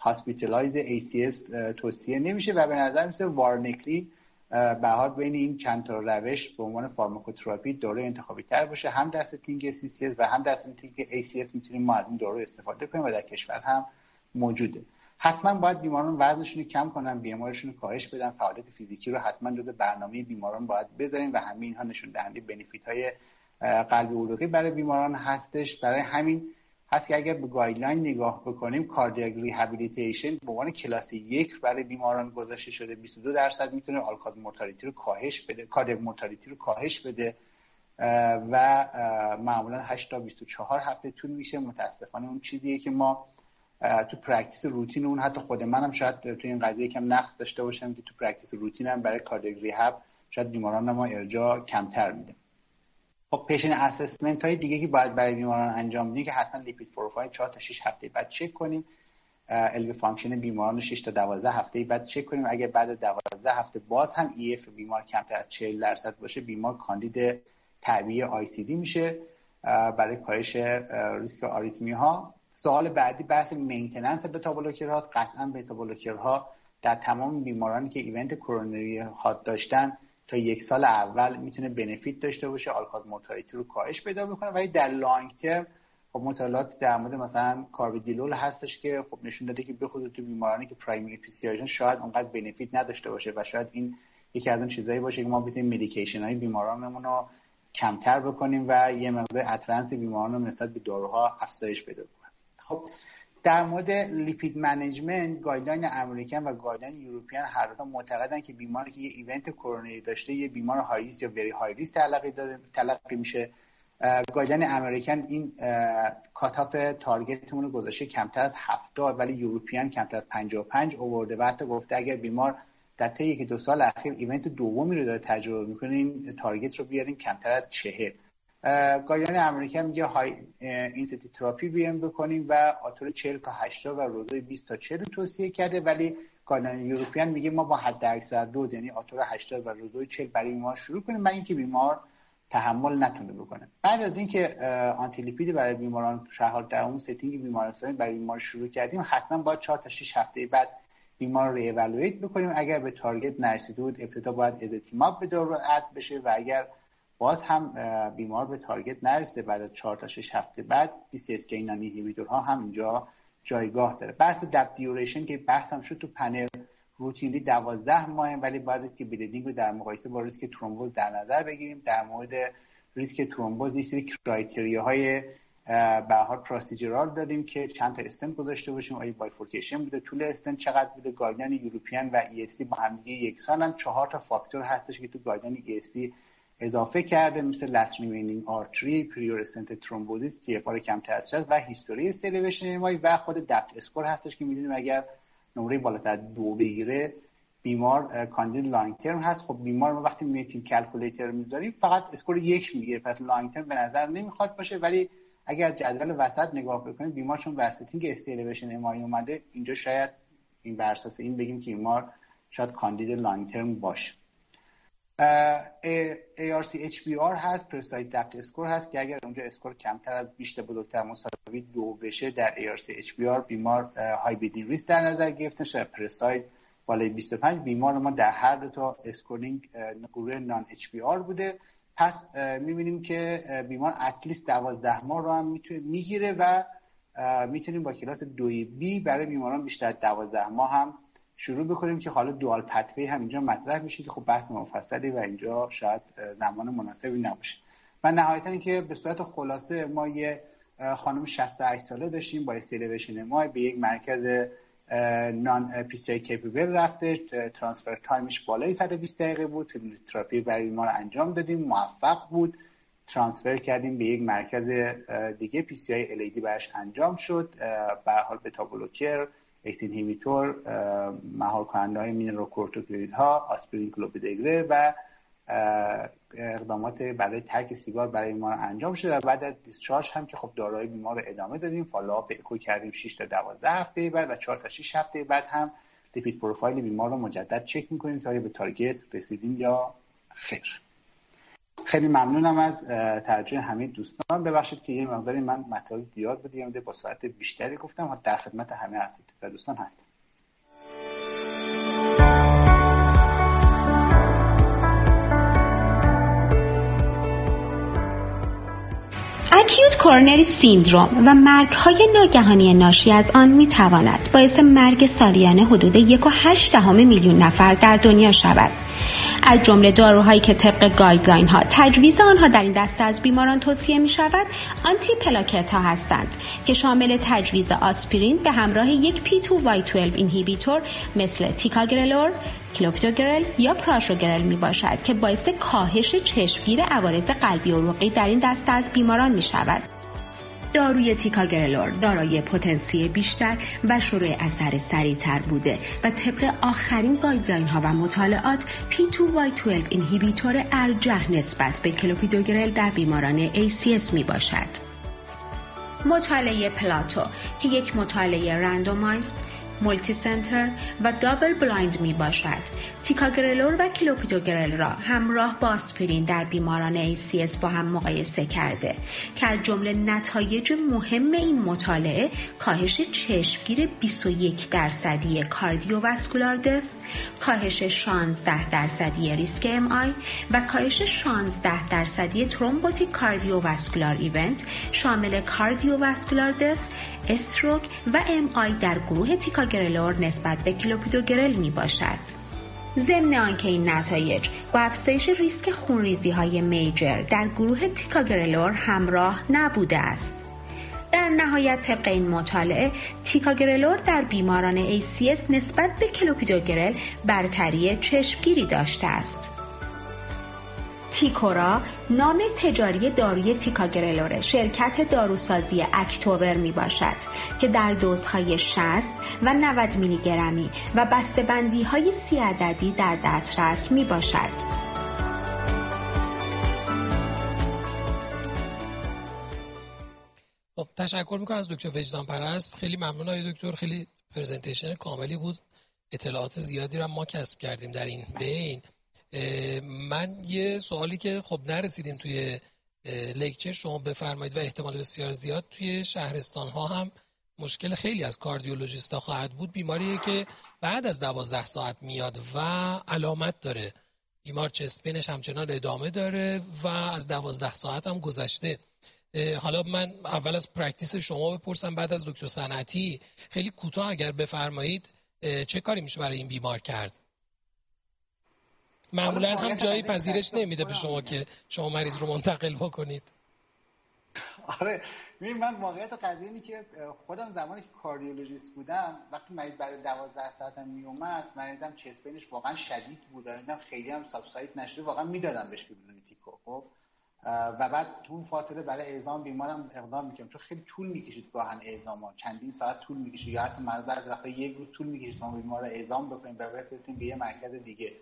هاسپیتالایز ACS توصیه نمیشه و به نظر میسه وارنکلی به حال بین این چند تا روش به عنوان فارماکوتراپی داروی انتخابی تر باشه، هم در ستینگ CCS و هم در ستینگ ACS میتونیم ما از این دارو استفاده کنیم و در کشور هم موجوده. حتما باید بیماران وزنشون رو کم کنن، بیمارشون رو کاهش بدن، فعالیت فیزیکی رو حتما جزو برنامه بیماران باید بذاریم و همین ها نشون دهنده بنفیت‌های قلبی عروقی برای بیماران هستش. برای همین هست که اگر به گایدلاین نگاه بکنیم کاردیاک ریهابیلیتیشن به عنوان کلاس 1 برای بیماران گذاشته شده، 22% میتونه آلکاد مورتالیتی رو کاهش بده، کاردیاک مورتالیتی رو کاهش بده و معمولا 8 تا 24 هفته طول میشه. متاسفانه اون چیزیه که ما تو پرکتیس روتین اون حتی خود منم شاید تو این قضیه کم نقص داشته باشم که تو پرکتیس روتینم برای کاردیاک ریهاب شاید بیماران ما ارجاع کمتر میده. خب پیشن اسسمنت های دیگه که باید برای بیماران انجام بدیم که حتما لیپید پروفایل 4 تا 6 هفته بعد چک کنیم، ال وی فانکشن بیماران رو 6 تا 12 هفته بعد چک کنیم. اگر بعد 12 هفته باز هم EF بیمار کمتر از 40% باشه بیمار کاندید طبیعی ICD میشه برای کاهش ریسک آریتمی ها. سوال بعدی بحث مینتیننس بتا بلوکرهاست. قطعاً بتا بلوکرها در تمام بیمارانی که ایونت کرونری هارت داشتن تا 1 سال اول میتونه بنفیت داشته باشه، آلکاد مورتالیتی رو کاهش پیدا میکنه ولی در لانگ ترم خب مطالعات در مورد مثلا کاربیدیلول هستش که خب نشون داده که بخود تو بیمارانی که پرایمری پیسیاژن شاید اونقدر بنفیت نداشته باشه و شاید این یکی از اون چیزایی باشه که ما بتونیم مدیکیشن های بیمارانمون رو کمتر بکنیم و یه مقدار اترنس بیماران رو نسبت به داروها افزایش بده. خب در مورد لیپید منیجمنت گایدلاین امریکن و گایدلاین یوروپین هر دو معتقدن که بیماری که یه ایونت کرونری داشته یه بیمار های ریسک یا وری های ریسک تلقی میشه. گایدلاین امریکن این کاتاف تارگتمون رو گذاشته کمتر از 70 ولی یوروپین کمتر از 55 آورده و حتی گفته اگر بیمار در طی 1-2 سال اخیر ایونت دومی رو داره تجربه میکنه این تارگت رو بیاریم کمتر از 40. گایدلاین امریکا میگه های اینسنتی تراپی بیام بکنیم و آتور 40 تا 80 و روزای 20 تا 40 توصیه کرده ولی گایدلاین یوروپیان میگه ما با حداکثر 2 یعنی آتور 80 و روزای 40 برای بیمار شروع کنیم مگر اینکه بیمار تحمل نتونه بکنه. بعد از اینکه آنتی لیپید برای بیماران تو شهر در اون ستینگ بیمارستانی برای بیمار شروع کردیم، حتما باید 4 تا 6 هفته بعد بیمار رو ریوالویت بکنیم. اگر به تارگت نرسیده بود ابتدا باید ادتیماب به دارو اد بشه و اگر باز هم بیمار به تارگت نرسیده بعد از 4 تا 6 هفته بعد بی سی اس کی نان اینهیبیتورها هم اینجا جایگاه داره. بحث دپ دیوریشن که بحثم شد تو پنل روتینی 12 ماه، ولی باید ریسک بلیدینگ رو در مقایسه با ریسک ترومبوز در نظر بگیریم. در مورد ریسک ترومبوز یه سری کرایتریاهای به هر حال پروسیجرال دادیم که چند تا استنت گذاشته باشیم، آیا بایفورکیشن بوده، طول استنت چقدر بوده، گایدلاین یوروپین و ای اس سی با هم یکسان هم 4 تا فاکتور هستش که تو گایدلاین ای اس سی اضافه کرده، مثل لست ریمینینگ آرتری، پریور استنت ترومبوزیس که اف ار کمتر از 60 و هیستوری استیلیویشن و خود دپت اسکور هستش که می‌دونیم اگر نمره بالاتر از 2 بگیره بیمار کاندید لانگ ترم هست. خب بیمار ما وقتی می‌بینیم کلکولیتر می‌ذاریم فقط اسکور 1 میگیره، پس لانگ ترم به نظر نمی‌خواد باشه، ولی اگر جدول وسط نگاه بکنیم بیمار چون وسطینگ استیلیویشن امای اومده اینجا شاید این بر اساس این بگیم که بیمار شاید کاندید لانگ ترم باشه. ARC HBR هست، پرسایت دپت اسکور هست که اگر اونجا اسکور کمتر از بیشتر بزرگتر مساوی 2 بشه در ARC HBR بیمار های بیدی ریسک در نظر گرفته شده، پرسایت بالای 25 بیمار ما در هر دو تا اسکورینگ گروه نان HBR بوده. پس میبینیم که بیمار اتلیست 12 ماه رو هم میگیره و میتونیم با کلاس 2B برای بیماران بیشتر از 12 ماه هم شروع بکنیم که حالا دوال پتوی هم اینجا مطرح میشه که خب بحث مفصلی و اینجا شاید زمان مناسبی نباشه. و نهایتا اینکه به صورت خلاصه ما یه خانم 68 ساله داشتیم با استیلیویشن ما به یک مرکز نان پی سی آی کیپبل رفته، ترانسفر تایمش بالای 120 دقیقه بود، فیزیوتراپی برای بیمار انجام دادیم موفق بود، ترانسفر کردیم به یک مرکز دیگه، پی سی آی ال ای دی براش انجام شد، به هر حال بتا بلوکر، اکس اینهیبیتور، مهار کننده های مینروکورتیکوئید ها، آسپرین کلوپیدوگره و اقدامات برای ترک سیگار برای بیمار انجام شد. و بعد از دیسچارج هم که خب داروهای بیمار رو ادامه دادیم، فالوآپ اکو کردیم 6 تا 12 هفته بعد و 4 تا 6 هفته بعد هم لیپید پروفایل بیمار رو مجدد چک می‌کنیم تا به تارگت رسیدیم یا خیر. خیلی ممنونم از ترجمه همه دوستان. ببخشید که یه مقداری من مطالب زیاد بود، یه با ساعت بیشتری گفتم. در خدمت همه هستید و دوستان هستم. اکیوت کورنری سیندروم و مرگ‌های ناگهانی ناشی از آن می‌تواند باعث مرگ سالیانه حدود 1.8 میلیون نفر در دنیا شود. از جمله داروهایی که طبق گایدلاین ها تجویز آنها در این دسته از بیماران توصیه می شود آنتی پلاکت ها هستند که شامل تجویز آسپرین به همراه یک P2Y12 اینهیبیتور مثل تیکاگرلور، کلوپیدوگرل یا پراشوگرل می باشد که باعث کاهش چشمگیر عوارض قلبی و عروقی در این دسته از بیماران می شود. داروی تیکاگرلور دارای پتانسیل بیشتر و شروع اثر سریعتر بوده و طبق آخرین گایدلاین ها و مطالعات P2Y12 اینهیبیتور ارجح نسبت به کلوپیدوگرل در بیماران ACS می باشد. مطالعه پلاتو که یک مطالعه رندومایزد، مولتی سنتر و دابل بلایند می باشد، تیکاگرلور و کلوپیدوگرل را همراه با آسپرین در بیماران ACS با هم مقایسه کرده که از جمله نتایج مهم این مطالعه کاهش چشمگیر 21% کاردیوواسکولار دف، کاهش 16% ریسک MI و کاهش 16% ترومبوتیک کاردیوواسکولار ایونت شامل کاردیوواسکولار دف، استروک و MI در گروه تیکاگرلور نسبت به کلوپیدوگرل می باشد. ضمن آنکه این نتایج با افزایش ریسک خونریزی های میجر در گروه تیکاگرلور همراه نبوده است. در نهایت طبق این مطالعه تیکاگرلور در بیماران ACS نسبت به کلوپیدوگرل برتری چشمگیری داشته است. تیکورا نام تجاری داروی تیکاگرلور شرکت داروسازی اکتوبر می باشد که در دوزهای 60 و 90 میلی گرمی و بسته‌بندی های 30 عددی در دسترس می باشد. خب تشکر میکنم از دکتر وجدان پرست. خیلی ممنون آقای دکتر، خیلی پرزنتیشن کاملی بود، اطلاعات زیادی را ما کسب کردیم در این بین. من یه سوالی که خب نرسیدیم توی لکچر شما بفرمایید و احتمال بسیار زیاد توی شهرستان ها هم مشکل خیلی از کاردیولوژیست ها خواهد بود. بیماریه که بعد از 12 ساعت میاد و علامت داره، بیمار چست پینش همچنان ادامه داره و از 12 ساعت هم گذشته. حالا من اول از پرکتیس شما بپرسم، بعد از دکتر صنعتی خیلی کوتاه اگر بفرمایید چه کاری میشه برای این بیمار کرد؟ معمولا هم جایی پذیرش نمیده به شما که شما مریض رو منتقل بکنید. آره ببین، من واقعیت قضیه اینه که خودم زمانی که کاردیولوژیست بودم وقتی مریض بعد 12 ساعت هم می اومد، من دیدم چست پینش واقعا شدید بود، دیدم خیلی هم سابساید نشده، واقعا میدادم بهش فیبرونیتیکو خب، و بعد اون فاصله برای اعزام بیمارم اقدام میکنم، چون خیلی طول میکشید گاهن اعزاما، چندین ساعت طول میکشید یا حتی من بعضی وقتا یک روز طول میکشید ما بیمار رو اعزام بکنیم و بفرستیم به یه مرکز دیگه.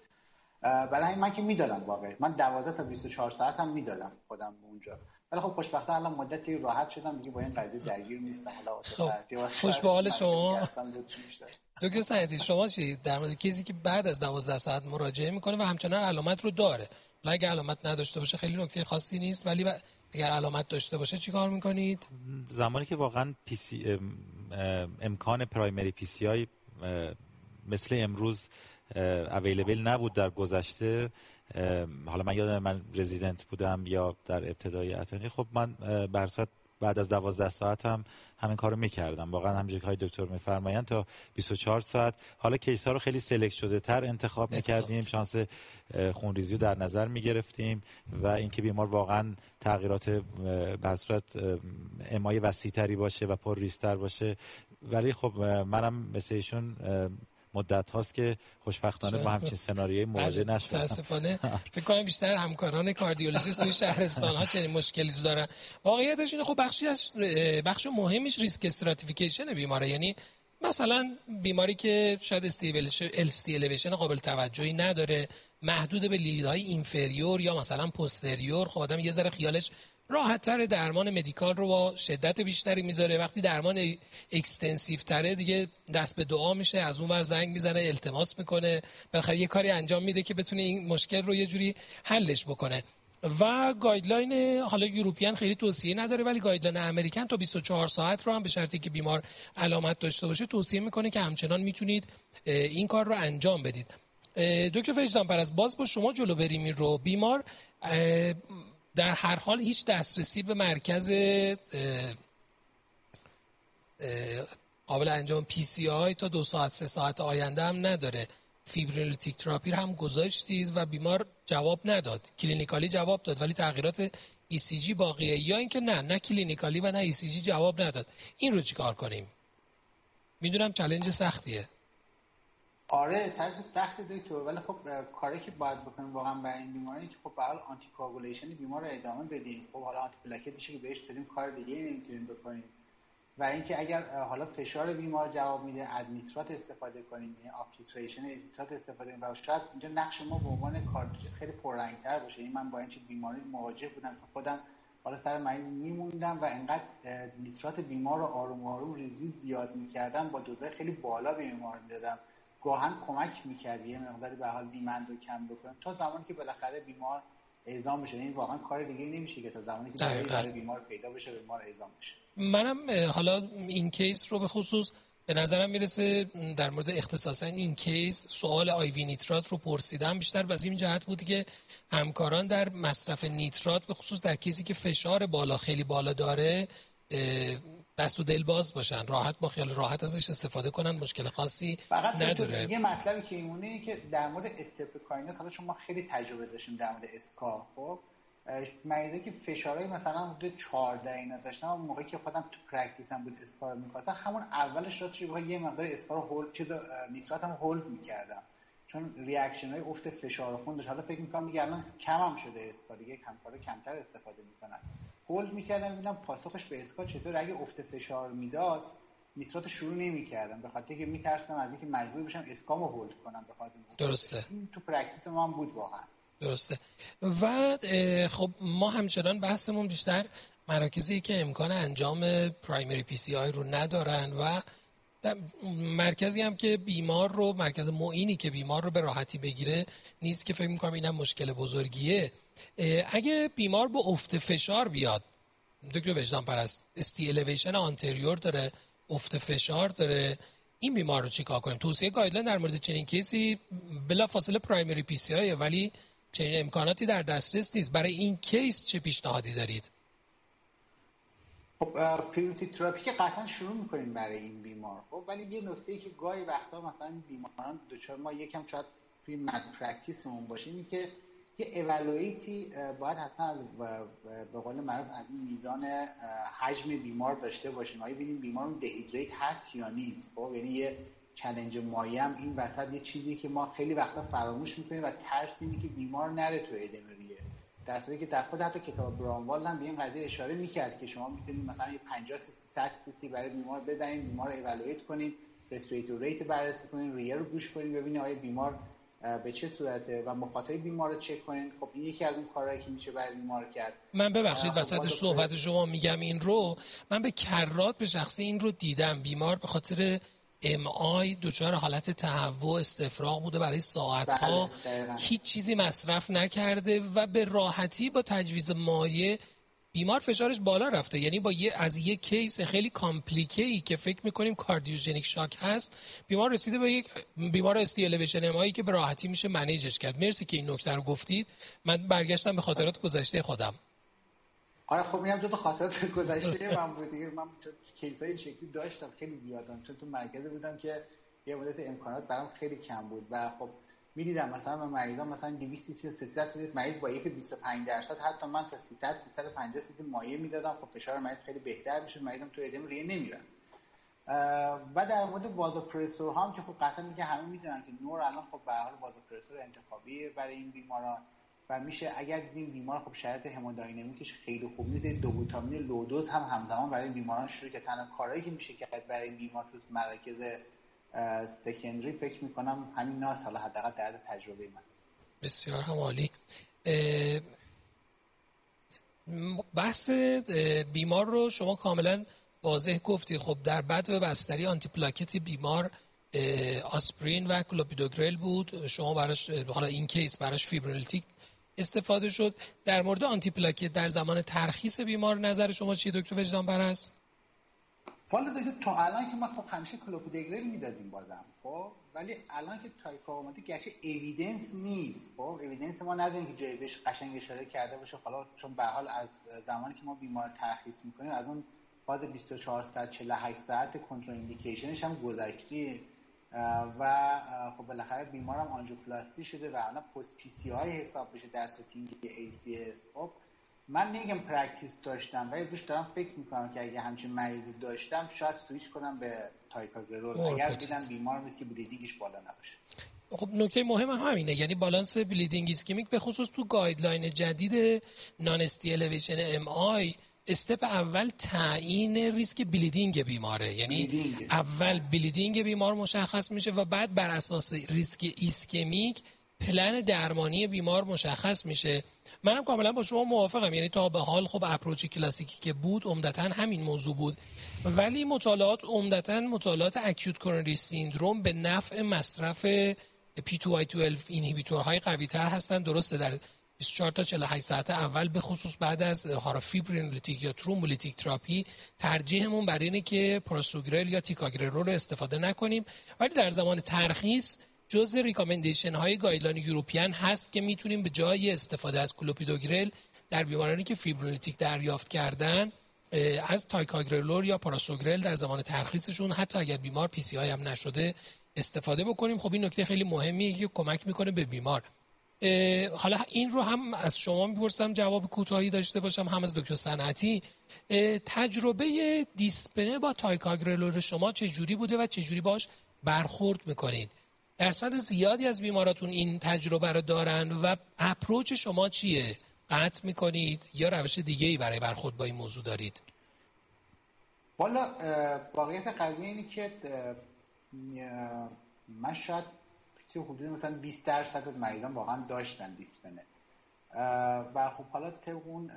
برای من که میدادم، واقعا من 12 تا 24 ساعت هم میدادم خودم اونجا، ولی خب خوشبختانه الان مدتی راحت شدم دیگه، با این قضیه درگیر نیستم. حالا خب خوش به حال شما. دکتر صنعتی شما چی در مورد کسی که بعد از 12 ساعت مراجعه میکنه و همچنان علامت رو داره؟ اگه علامت نداشته باشه خیلی نکته خاصی نیست، ولی اگر علامت داشته باشه چیکار میکنید؟ زمانی که واقعا امکان پرایمری پی سی آی مثل امروز اویلیبل نبود در گذشته، حالا من یادم من رزیدنت بودم یا در ابتدای اتنی، خب من برصورت بعد از 12 ساعت هم همین کارو میکردم، واقعا همونجوری که دکتر میفرمایند تا 24 ساعت. حالا کیس‌ها رو خیلی سلکت شده تر انتخاب میکردیم، شانس خونریزی رو در نظر میگرفتیم و اینکه بیمار واقعا تغییرات به صورت امای وسیع‌تری باشه و پر ریستر باشه. ولی خب منم مثل ایشون مدت هاست که خوشبختانه با همچین سناریوی مواجه نشدم. متاسفانه فکر کنم بیشتر همکاران کاردیولوژیست توی شهرستان ها چنین مشکلی تو دارن. واقعیتش اینه، خب بخش مهمش ریسک استراتیفیکیشن بیماره، یعنی مثلا بیماری که شاید LST elevation قابل توجهی نداره، محدود به لیدهای اینفریور یا مثلا پستریور، خب آدم یه ذره خیالش راحت‌تر، درمان مدیکال رو با شدت بیشتری میذاره. وقتی درمان اکستنسیو تره دیگه دست به دعا میشه، از اون ور زنگ میزنه، التماس میکنه، بالاخره یه کاری انجام میده که بتونه این مشکل رو یه جوری حلش بکنه. و گایدلاین حالا یوروپیان خیلی توصیه نداره، ولی گایدلاین امریکن تا 24 ساعت رو هم به شرطی که بیمار علامت داشته باشه توصیه میکنه که همچنان میتونید این کار رو انجام بدید. دکتر فیض‌دامپر از باز با شما جلو بریم. رو بیمار در هر حال هیچ دسترسی به مرکز قابل انجام پی سی آی تا 2 ساعت 3 ساعت آینده هم نداره. فیبرینولیتیک تراپی هم گذاشتید و بیمار جواب نداد، کلینیکالی جواب داد ولی تغییرات ای سی جی باقیه، یا اینکه نه کلینیکالی و نه ای سی جی جواب نداد. این رو چیکار کنیم؟ میدونم چالش سختیه. آره ترجیح سخت دکتر، ولی خب کاری که باید بکنیم واقعا برای این بیماری که خب به حال آنتی کوآگولیشن بیمار رو ادامه بدیم، خب حالا آنتی پلاکتش که بهش دادیم کار دیگه نمیتونیم بکنیم، و اینکه اگر حالا فشار بیمار جواب میده ادمیترات استفاده کنیم، یعنی آپتیتریشن ادمیترات استفاده کنیم، و شاید اینجا نقش ما به عنوان کاردیولوژیست خیلی پررنگ‌تر باشه. یعنی من با این چه بیماری مواجه بودم که خودم حالا سر مریض میموندم و انقدر نیترات بیمار رو آروم آروم ریزی زیاد می‌کردم، با دوزای خیلی بالا به بیمار میدادم، گاهن کمک میکرد یه مقداری به حال دیمند رو کم بکنم تا زمانی که بالاخره بیمار اعزام بشه. این واقعا کار دیگه نمیشه که تا زمانی که برای بیمار پیدا بشه بیمار اعزام بشه. منم حالا این کیس رو به خصوص به نظرم میرسه در مورد اختصاصا این کیس سوال آی وی نیترات رو پرسیدم، بیشتر از این جهت بود که همکاران در مصرف نیترات به خصوص در کیسی که فشار بالا خیلی بالا داره دست و دل باز باشن، راحت با خیال راحت ازش استفاده کنن، مشکل خاصی نداره. یه مطلبی که اینونه که در مورد استپکاینات، حالا شما خیلی تجربه داشتیم در مورد اسکا، خب مریضایی که فشارهای مثلا حدود 14 اینا داشتن، اون موقعی که خودم تو پرکتیسم بود اسکا رو می‌کردم، همون اولش راستش یه مقدار اسکا رو هولد چه نیتراتم هولد می‌کردم، چون ریاکشن‌های افت فشار خون داشت. حالا فکر می‌کنم دیگه الان کمم شده اسکا، دیگه کم‌کارا کمتر استفاده می‌کنن، هولد میکردم ببینم پاسخش به اسکا چطور. اگه افت فشار میداد نیترات شروع نمیکردم به خاطر اینکه میترسم از اینکه مجبور بشم اسکامو هولد کنم به خاطر این. درسته، این تو پرکتیس ما هم بود واقعا. درسته. و خب ما همچنان بحثمون بیشتر مراکزی که امکان انجام پرایمری پی سی آی رو ندارن و مرکزی هم که بیمار رو، مرکز معینی که بیمار رو به راحتی بگیره نیست که فکر می‌کنم اینم مشکل بزرگیه. اگه بیمار با افت فشار بیاد، دکتر وجدان پرست استی الیویشن آنتریور داره، افت فشار داره، این بیمار رو چیکار کنیم؟ توصیه گایدلاین در مورد چنین کیسی بلافاصله پرایمری پی سی آیه، ولی چنین امکاناتی در دسترس نیست. برای این کیس چه پیشنهادی دارید؟ خب فیوتی تراپی که قطعا شروع میکنیم برای این بیمار. خب ولی یه نکته‌ای که گاهی وقتا مثلا بیماران دچار ما یکم شاید توی مد پرکتیسمون باشه اینه که یه اولویتی باید حتما به قول معروف از این میزان حجم بیمار داشته باشیم. آیا ببینیم بیمار دهیدریت هست یا نیست. خب یعنی یه چالش مایه هم این وسط یه چیزی که ما خیلی وقتا فراموش میکنیم و ترس اینه که بیمار نره تو ادمریه. در صورتی که در خود حتی کتاب برانوال هم به این قضیه اشاره میکرد که شما میتونید مثلا یه 50 سی 100 سی برای بیمار بدین، بیمار رو ایوالویت کنین، رستوریتیو ریت بررسی کنین، ریه رو گوش کنین، ببینید آیا بیمار به چه صورته و مخاطای بیمار رو چک کنین. خب این یکی از اون کارهایی که میشه برای بیمار کرد. من ببخشید وسط صحبت شما میگم این رو من به کرات به شخصه این رو دیدم، بیمار به خاطر MI دچار حالت تهوع استفراغ بوده برای ساعت‌ها، هیچ چیزی مصرف نکرده و به راحتی با تجویز مایع بیمار فشارش بالا رفته. یعنی با از یک کیس خیلی کامپلیکه‌ای که فکر می‌کنیم کاردیوژنیک شاک هست، بیمار رسیده به یک بیمار استی الیویشن MI که به راحتی میشه منیجش کرد. مرسی که این نکته رو گفتید. من برگشتم به خاطرات گذشته خودم. آره خب میگم دو تا خاطرات گذشته من بود دیگه. من کیسای این شکلی داشتم خیلی زیادم، چون تو مرکز بودم که یه مدت امکانات برام خیلی کم بود و خب می‌دیدم مثلا من مریضان مثلا 200 سی 300 سی مریض با یک 25% حتی من تا 300 350 سی مایع میدادم، خب فشار مریض خیلی بهتر میشد، مریضم تو ادم ریه نمیرن. و در مورد وازوپرسور ها هم که خب قطعا که همه میدونن که نور الان خب به هر حال وازوپرسور انتخابیه برای این بیماران و میشه اگر دیدیم بیمار خب شرایط همودینامیکش خیلی خوب نیست، دوبوتامین لودوز هم همزمان برای بیماران شروع که تنها کارهایی که میشه کرد برای این بیمار تو مراکز سکندری فکر میکنم همین ناس، حالا حداقل در حد تجربه من. بسیار هم عالی. بحث بیمار رو شما کاملا واضح گفتید. خب در بدو بستری آنتی پلاکت بیمار آسپرین و کلوپیدوگرل بود، شما براش حالا این کیس براش فیبرینولیتیک استفاده شد. در مورد آنتی پلاکت در زمان ترخیص بیمار نظر شما چیه دکتر وجدان پرست؟ والا دکتر تا الان که ما خب همیشه کلوپیدوگرل میدادیم بازم، خب ولی الان که تایکاوماتیک گشه اوییدنس نیست، خب اوییدنس ما نداریم که جایی بهش قشنگ اشاره کرده باشه. حالا چون به حال از زمانی که ما بیمار ترخیص میکنیم از اون بعد 24 ساعت 48 ساعت کنترل ایندیکیشنش هم گذشته و خب بالاخره بیمارم آنژیوپلاستی شده و الان پست پی سی آی حساب بشه در ستینگ ای سی اس. خب من نمیگم پرکتیس داشتم ولی روش دارم فکر میکنم که اگه همچین مریضی داشتم شاید سویچ کنم به تایکاگرل اگر دیدم بیمار نیست که بلیدینگش بالا نباشه. خب نکته مهم همینه، یعنی بالانس بلیدینگ ایسکمیک به خصوص تو گایدلاین جدید نان استی الیویشن ام آی استپ اول تعیین ریسک بلیدینگ بیماره، یعنی بلیدینگ. اول بلیدینگ بیمار مشخص میشه و بعد بر اساس ریسک ایسکمیک پلن درمانی بیمار مشخص میشه. منم کاملا با شما موافقم، یعنی تا به حال خب اپروچ کلاسیکی که بود عمدتاً همین موضوع بود، ولی مطالعات عمدتاً مطالعات اکیوت کرونری سیندروم به نفع مصرف P2Y12 اینهیبیتورهای قوی تر هستن. درسته در 24 تا 48 ساعت اول به خصوص بعد از فیبرینولیتیک یا ترومبولیتیک تراپی ترجیحمون بر اینه که پروسوگرل یا تیکاگرل رو استفاده نکنیم، ولی در زمان ترخیص جزء ریکامندیشن های گایدلاین یوروپین هست که میتونیم به جای استفاده از کلوپیدوگرل در بیمارانی که فیبرینولیتیک دریافت کردن از تیکاگرل یا پروسوگرل در زمان ترخیصشون حتی اگر بیمار پی سی آی هم نشده استفاده بکنیم. خب این نکته خیلی مهمیه که کمک میکنه به بیمار. حالا این رو هم از شما میپرسم جواب کوتاهی داشته باشم، هم از دکتر صنعتی. تجربه دیسپنه با تایکاگرل شما چجوری بوده و چجوری باش برخورد میکنید؟ درصد زیادی از بیماراتون این تجربه رو دارن و اپروچ شما چیه؟ قطع میکنید یا روش دیگه‌ای برای برخورد با این موضوع دارید؟ والا واقعیت قضیه اینه که من شاید حدود مثلا 20% مریضان واقعا داشتن دیسپنه و خب حالا طبق اون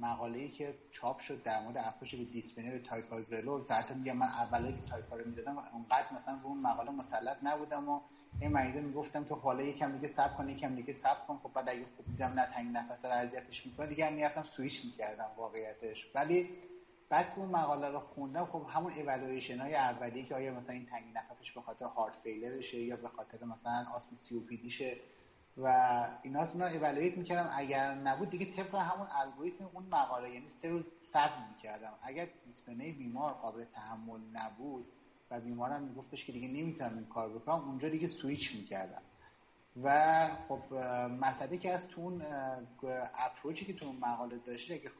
مقاله‌ای که چاپ شد در مورد اپروچ به دیسپینر تایپاگرلو، حتی میگم من اولی که تایپا رو میدادم اونقدر مثلا رو اون مقاله مسلط نبودم و این مریضا میگفتم تو حالا یکم دیگه صبر کن، یکم دیگه صبر کن. خب بعد اگه خوب دیدم نه تنگ نفس داره اذیتش میکنه دیگه میرفتم سوئیچ میکردم واقعیتش. ولی بعد که اون مقاله رو خوندم خب همون اوالویشن های اولیه که آیا مثلا این تنگی نفسش به خاطر هارت فیلرشه یا به خاطر مثلا آسم سی او پی دیشه و اینا اوالویت میکردم. اگر نبود دیگه طبق همون الگوریتم اون مقاله یعنی 3 روز صبر میکردم. اگر دیسپنه بیمار قابل تحمل نبود و بیمارم میگفتش که دیگه نمیتونم این کار بکنم، اونجا دیگه سوئیچ میکردم. و خب مسئله که از تون اپروچی که تو مقاله داشته که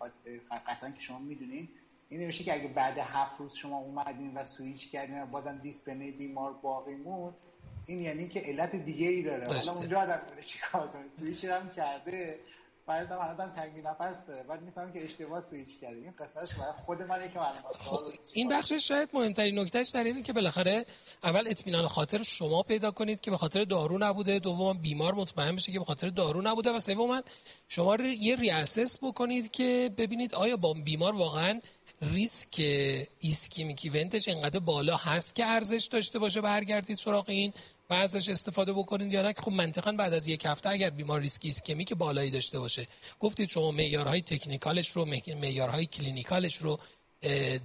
قطعا که شما میدونین این نمیشه که اگه بعد 7 روز شما اومدین و سوئیچ کردین و بعدم دیسپنه بیمار باقی موند، این یعنی که علت دیگه ای داره. حالا اونجا آدم داره چیکار کنه؟ سوئیچ هم کرده بعد هم آدم تنگی نفس داره بعد میفهمم که اشتباه سوئیچ کرده. این قسمتش برای خود منه که معلومات خب این بخشش شاید مهمترین نکتهش در اینه که بالاخره اول اطمینان خاطر شما پیدا کنید که به خاطر دارو نبوده، دوم بیمار مطمئن بشه که به خاطر دارو نبوده، و سوم شما یه ریاسس بکنید که ببینید آیا با بیمار واقعاً ریسک ایسکمیک ایونتش اینقدر بالا هست که ارزش داشته باشه برگردید سراغ این و ازش استفاده بکنید یا نه. خب منطقاً بعد از یک هفته اگر بیمار ریسک ایسکمیک بالایی داشته باشه، گفتید شما معیارهای تکنیکالش رو معیارهای کلینیکالش رو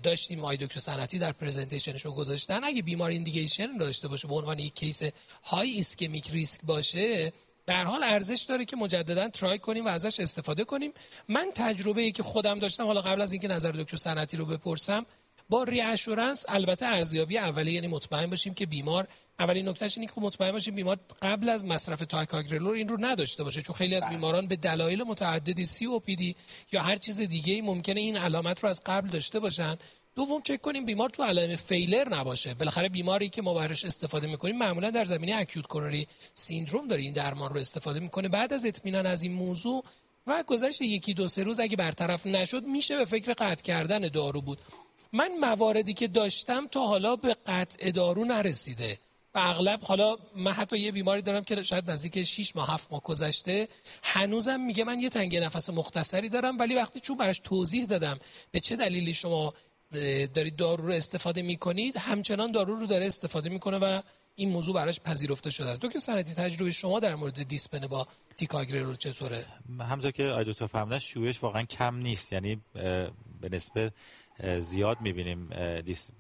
داشتیم، آقای دکتر صنعتی در پرزنتیشنش رو گذاشتن، اگه بیمار ایندیکیشن داشته باشه به عنوان یک کیس های ایسکمیک ریسک باشه در حال ارزش داره که مجددا ترای کنیم و ازش استفاده کنیم. من تجربه‌ای که خودم داشتم حالا قبل از اینکه نظر دکتر صنعتی رو بپرسم با ریاشورنس، البته ارزیابی اولیه یعنی مطمئن باشیم که بیمار، اولین نکتهش اینه که مطمئن باشیم بیمار قبل از مصرف تایکاگرلور این رو نداشته باشه، چون خیلی از بیماران به دلایل متعدد سی او پی دی یا هر چیز دیگه‌ای ممکنه این علامت رو از قبل داشته باشن. دوم چک کنیم بیمار تو علائم فیلر نباشه. بالاخره بیماری که ما براش استفاده میکنیم معمولا در زمینه اکیوت کرونری سیندروم داره این درمان رو استفاده میکنه. بعد از اطمینان از این موضوع و گذشت یکی دو سه روز اگه برطرف نشد میشه به فکر قطع کردن دارو بود. من مواردی که داشتم تا حالا به قطع دارو نرسیده و اغلب حالا من حتی یه بیماری دارم که شاید نزدیک 6 ماه 7 ماه گذشته هنوزم میگه من یه تنگی نفس مختصری دارم، ولی وقتی چون براش توضیح دادم به چه دلیلی شما دارید دارو رو استفاده میکنید همچنان دارو رو داره استفاده میکنه و این موضوع براش پذیرفته شده است. دکتر صنعتی تجربه شما در مورد دیسپنه با تایکاگرلور چطوره؟ همونطور که آقای دکتر فرمودن شیوعش واقعا کم نیست، یعنی به نسبت زیاد میبینیم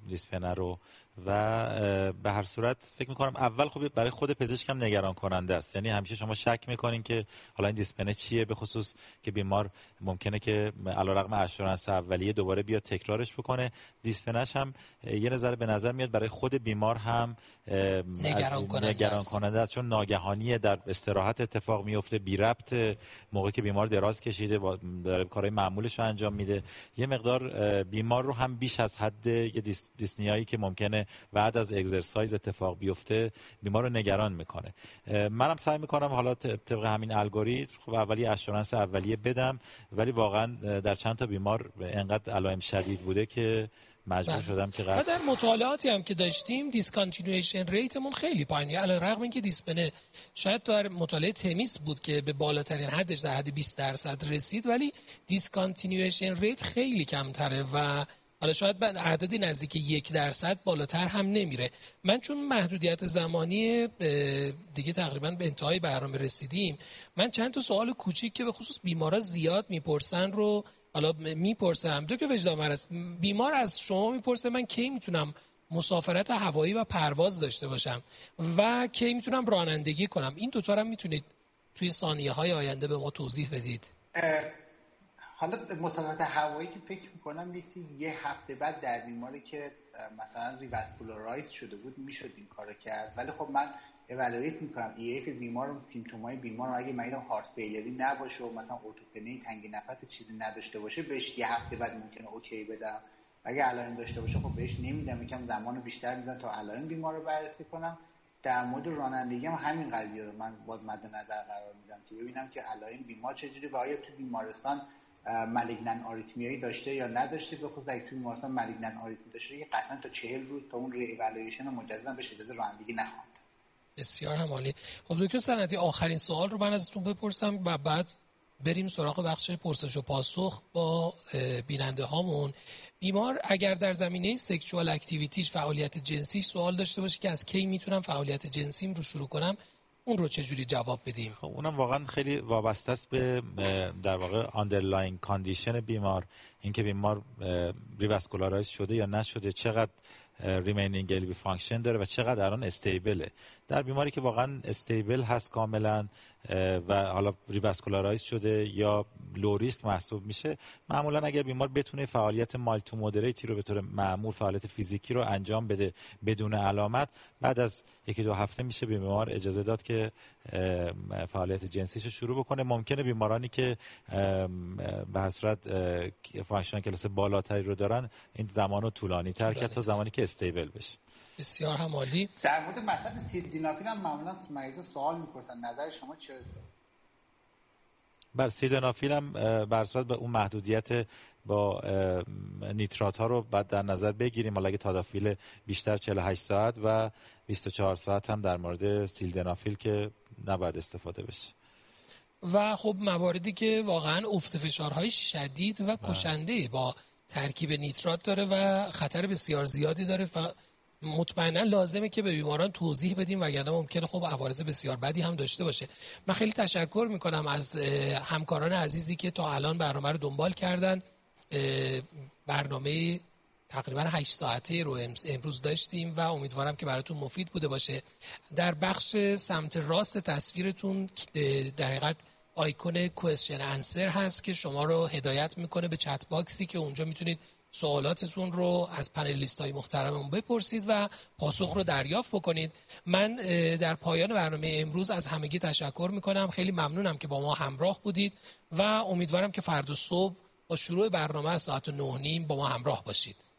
دیسپنه رو و به هر صورت فکر میکنم اول خب برای خود پزشک هم نگران کننده است، یعنی همیشه شما شک میکنین که حالا این دیسپنه چیه، به خصوص که بیمار ممکنه که علیرغم اشورنس اولیه دوباره بیاد تکرارش بکنه. دیسپنهش هم یه نظر به نظر میاد برای خود بیمار هم نگران کننده است، چون ناگهانیه، در استراحت اتفاق میفته، بی ربط، موقعی که بیمار دراز کشیده داره کارهای معمولش رو انجام میده. یه مقدار بیمار رو هم بیش از حد یه دیسپنه‌ای که ممکنه بعد از اگزرسایز اتفاق بیفته بیمار رو نگران میکنه. منم سعی میکنم حالا طبق همین الگوریتم خب اولی اشورنس اولیه بدم، ولی واقعا در چند تا بیمار انقدر علائم شدید بوده که مجبور شدم که قطع. در مطالعاتی هم که داشتیم دیسکانتینیویشن ریتمون خیلی پایینه، علیرغم اینکه دیسپنه شاید در مطالعه تمیس بود که به بالاترین حدش در حد 20% رسید، ولی دیسکانتینیویشن ریت خیلی کمتره و حالا شاید بعد اعدادی نزدیک 1% بالاتر هم نمیره. من چون محدودیت زمانی دیگه تقریبا به انتهای برنامه رسیدیم، من چند تا سوال کوچیک که به خصوص بیمارا زیاد میپرسن رو حالا میپرسم. دکتر وجدان‌پرست، بیمار از شما میپرسه من کی میتونم مسافرت هوایی و پرواز داشته باشم و کی میتونم رانندگی کنم؟ این دو تا رو میتونید توی ثانیه‌های آینده به ما توضیح بدید؟ حالا مسافرت هوایی که فکر میکنم یه هفته بعد در بیماری که مثلا ریواسکولارایز شده بود میشد این کارو کرد، ولی خب من اوالویت میکنم EF بیمارم، سیمتومای بیمارم، اگه مریض هارت فیلری نباشه و مثلا ارتوپنی تنگی نفس چیزی نداشته باشه بهش یه هفته بعد ممکنه اوکی بدم. اگه علائم داشته باشه خب بهش نمیدم، یکم زمانو بیشتر میدم تا علائم بیمار رو بررسی کنم. در مورد رانندگی هم همین قضیه رو من باز مد نظر قرار میدم که ببینم که علائم بیمار چجوری و آیا تو بیمارستان مالیگنن آریتمیایی داشته یا نداشته. به خصوص اگه توی بیمارستان مالیگنن آریتمی داشته که قطعا تا 40 روز تا اون ریوالویشن مجددا بشه داده رانندگی نخواهد. بسیار هم عالی. خب دکتر صنعتی آخرین سوال رو من ازتون بپرسم و بعد بریم سراغ بخش پرسش و پاسخ با بیننده هامون. بیمار اگر در زمینه سکشوال اکتیویتیش، فعالیت جنسیش سوال داشته باشه که از کی میتونم فعالیت جنسیم رو شروع کنم، اون رو چجوری جواب بدیم؟ خب اونم واقعا خیلی وابسته است به در واقع آندرلاین کاندیشن بیمار، اینکه بیمار ریواسکولارایز شده یا نشده، چقدر ریمینینگ الوی فانکشن داره و چقدر الان استیبله. در بیماری که واقعا استیبل هست کاملا و حالا ریواسکولارایز شده یا لو ریسک محسوب میشه، معمولا اگر بیمار بتونه فعالیت مایل تو مودریتی رو به طور معمول، فعالیت فیزیکی رو انجام بده بدون علامت، بعد از یکی دو هفته میشه بیمار اجازه داد که فعالیت جنسیش رو شروع بکنه. ممکنه بیمارانی که به هر صورت فانکشن کلاس بالاتری رو دارن این زمانو طولانی تر کنه تا زمانی که استیبل بشه. بسیار هم عالی. در مورد مصرف سیدینافیل هم معمولا مریضا سوال می‌پرسن، نظر شما چیه؟ بر سیدینافیل هم بر اساس به اون محدودیت با نیترات ها رو بعد در نظر بگیریم. حالا اگه تادافیل بیشتر 48 ساعت و 24 ساعت هم در مورد سیدینافیل که نباید استفاده بشه. و خب مواردی که واقعا افت فشارهای شدید و کشنده با ترکیب نیترات داره و خطر بسیار زیادی داره، مطمئنا لازمه که به بیماران توضیح بدیم وگرنه ممکنه خب عوارض بسیار بدی هم داشته باشه. من خیلی تشکر میکنم از همکاران عزیزی که تا الان برنامه رو دنبال کردن. برنامه تقریبا 8 ساعته رو امروز داشتیم و امیدوارم که براتون مفید بوده باشه. در بخش سمت راست تصویرتون در حقیقت آیکون کوئسچن انسر هست که شما رو هدایت میکنه به چت باکسی که اونجا میتونید سوالاتتون رو از پنلیست‌های محترممون بپرسید و پاسخ رو دریافت بکنید. من در پایان برنامه امروز از همگی تشکر میکنم. خیلی ممنونم که با ما همراه بودید و امیدوارم که فردا صبح با شروع برنامه از ساعت 9:30 با ما همراه باشید.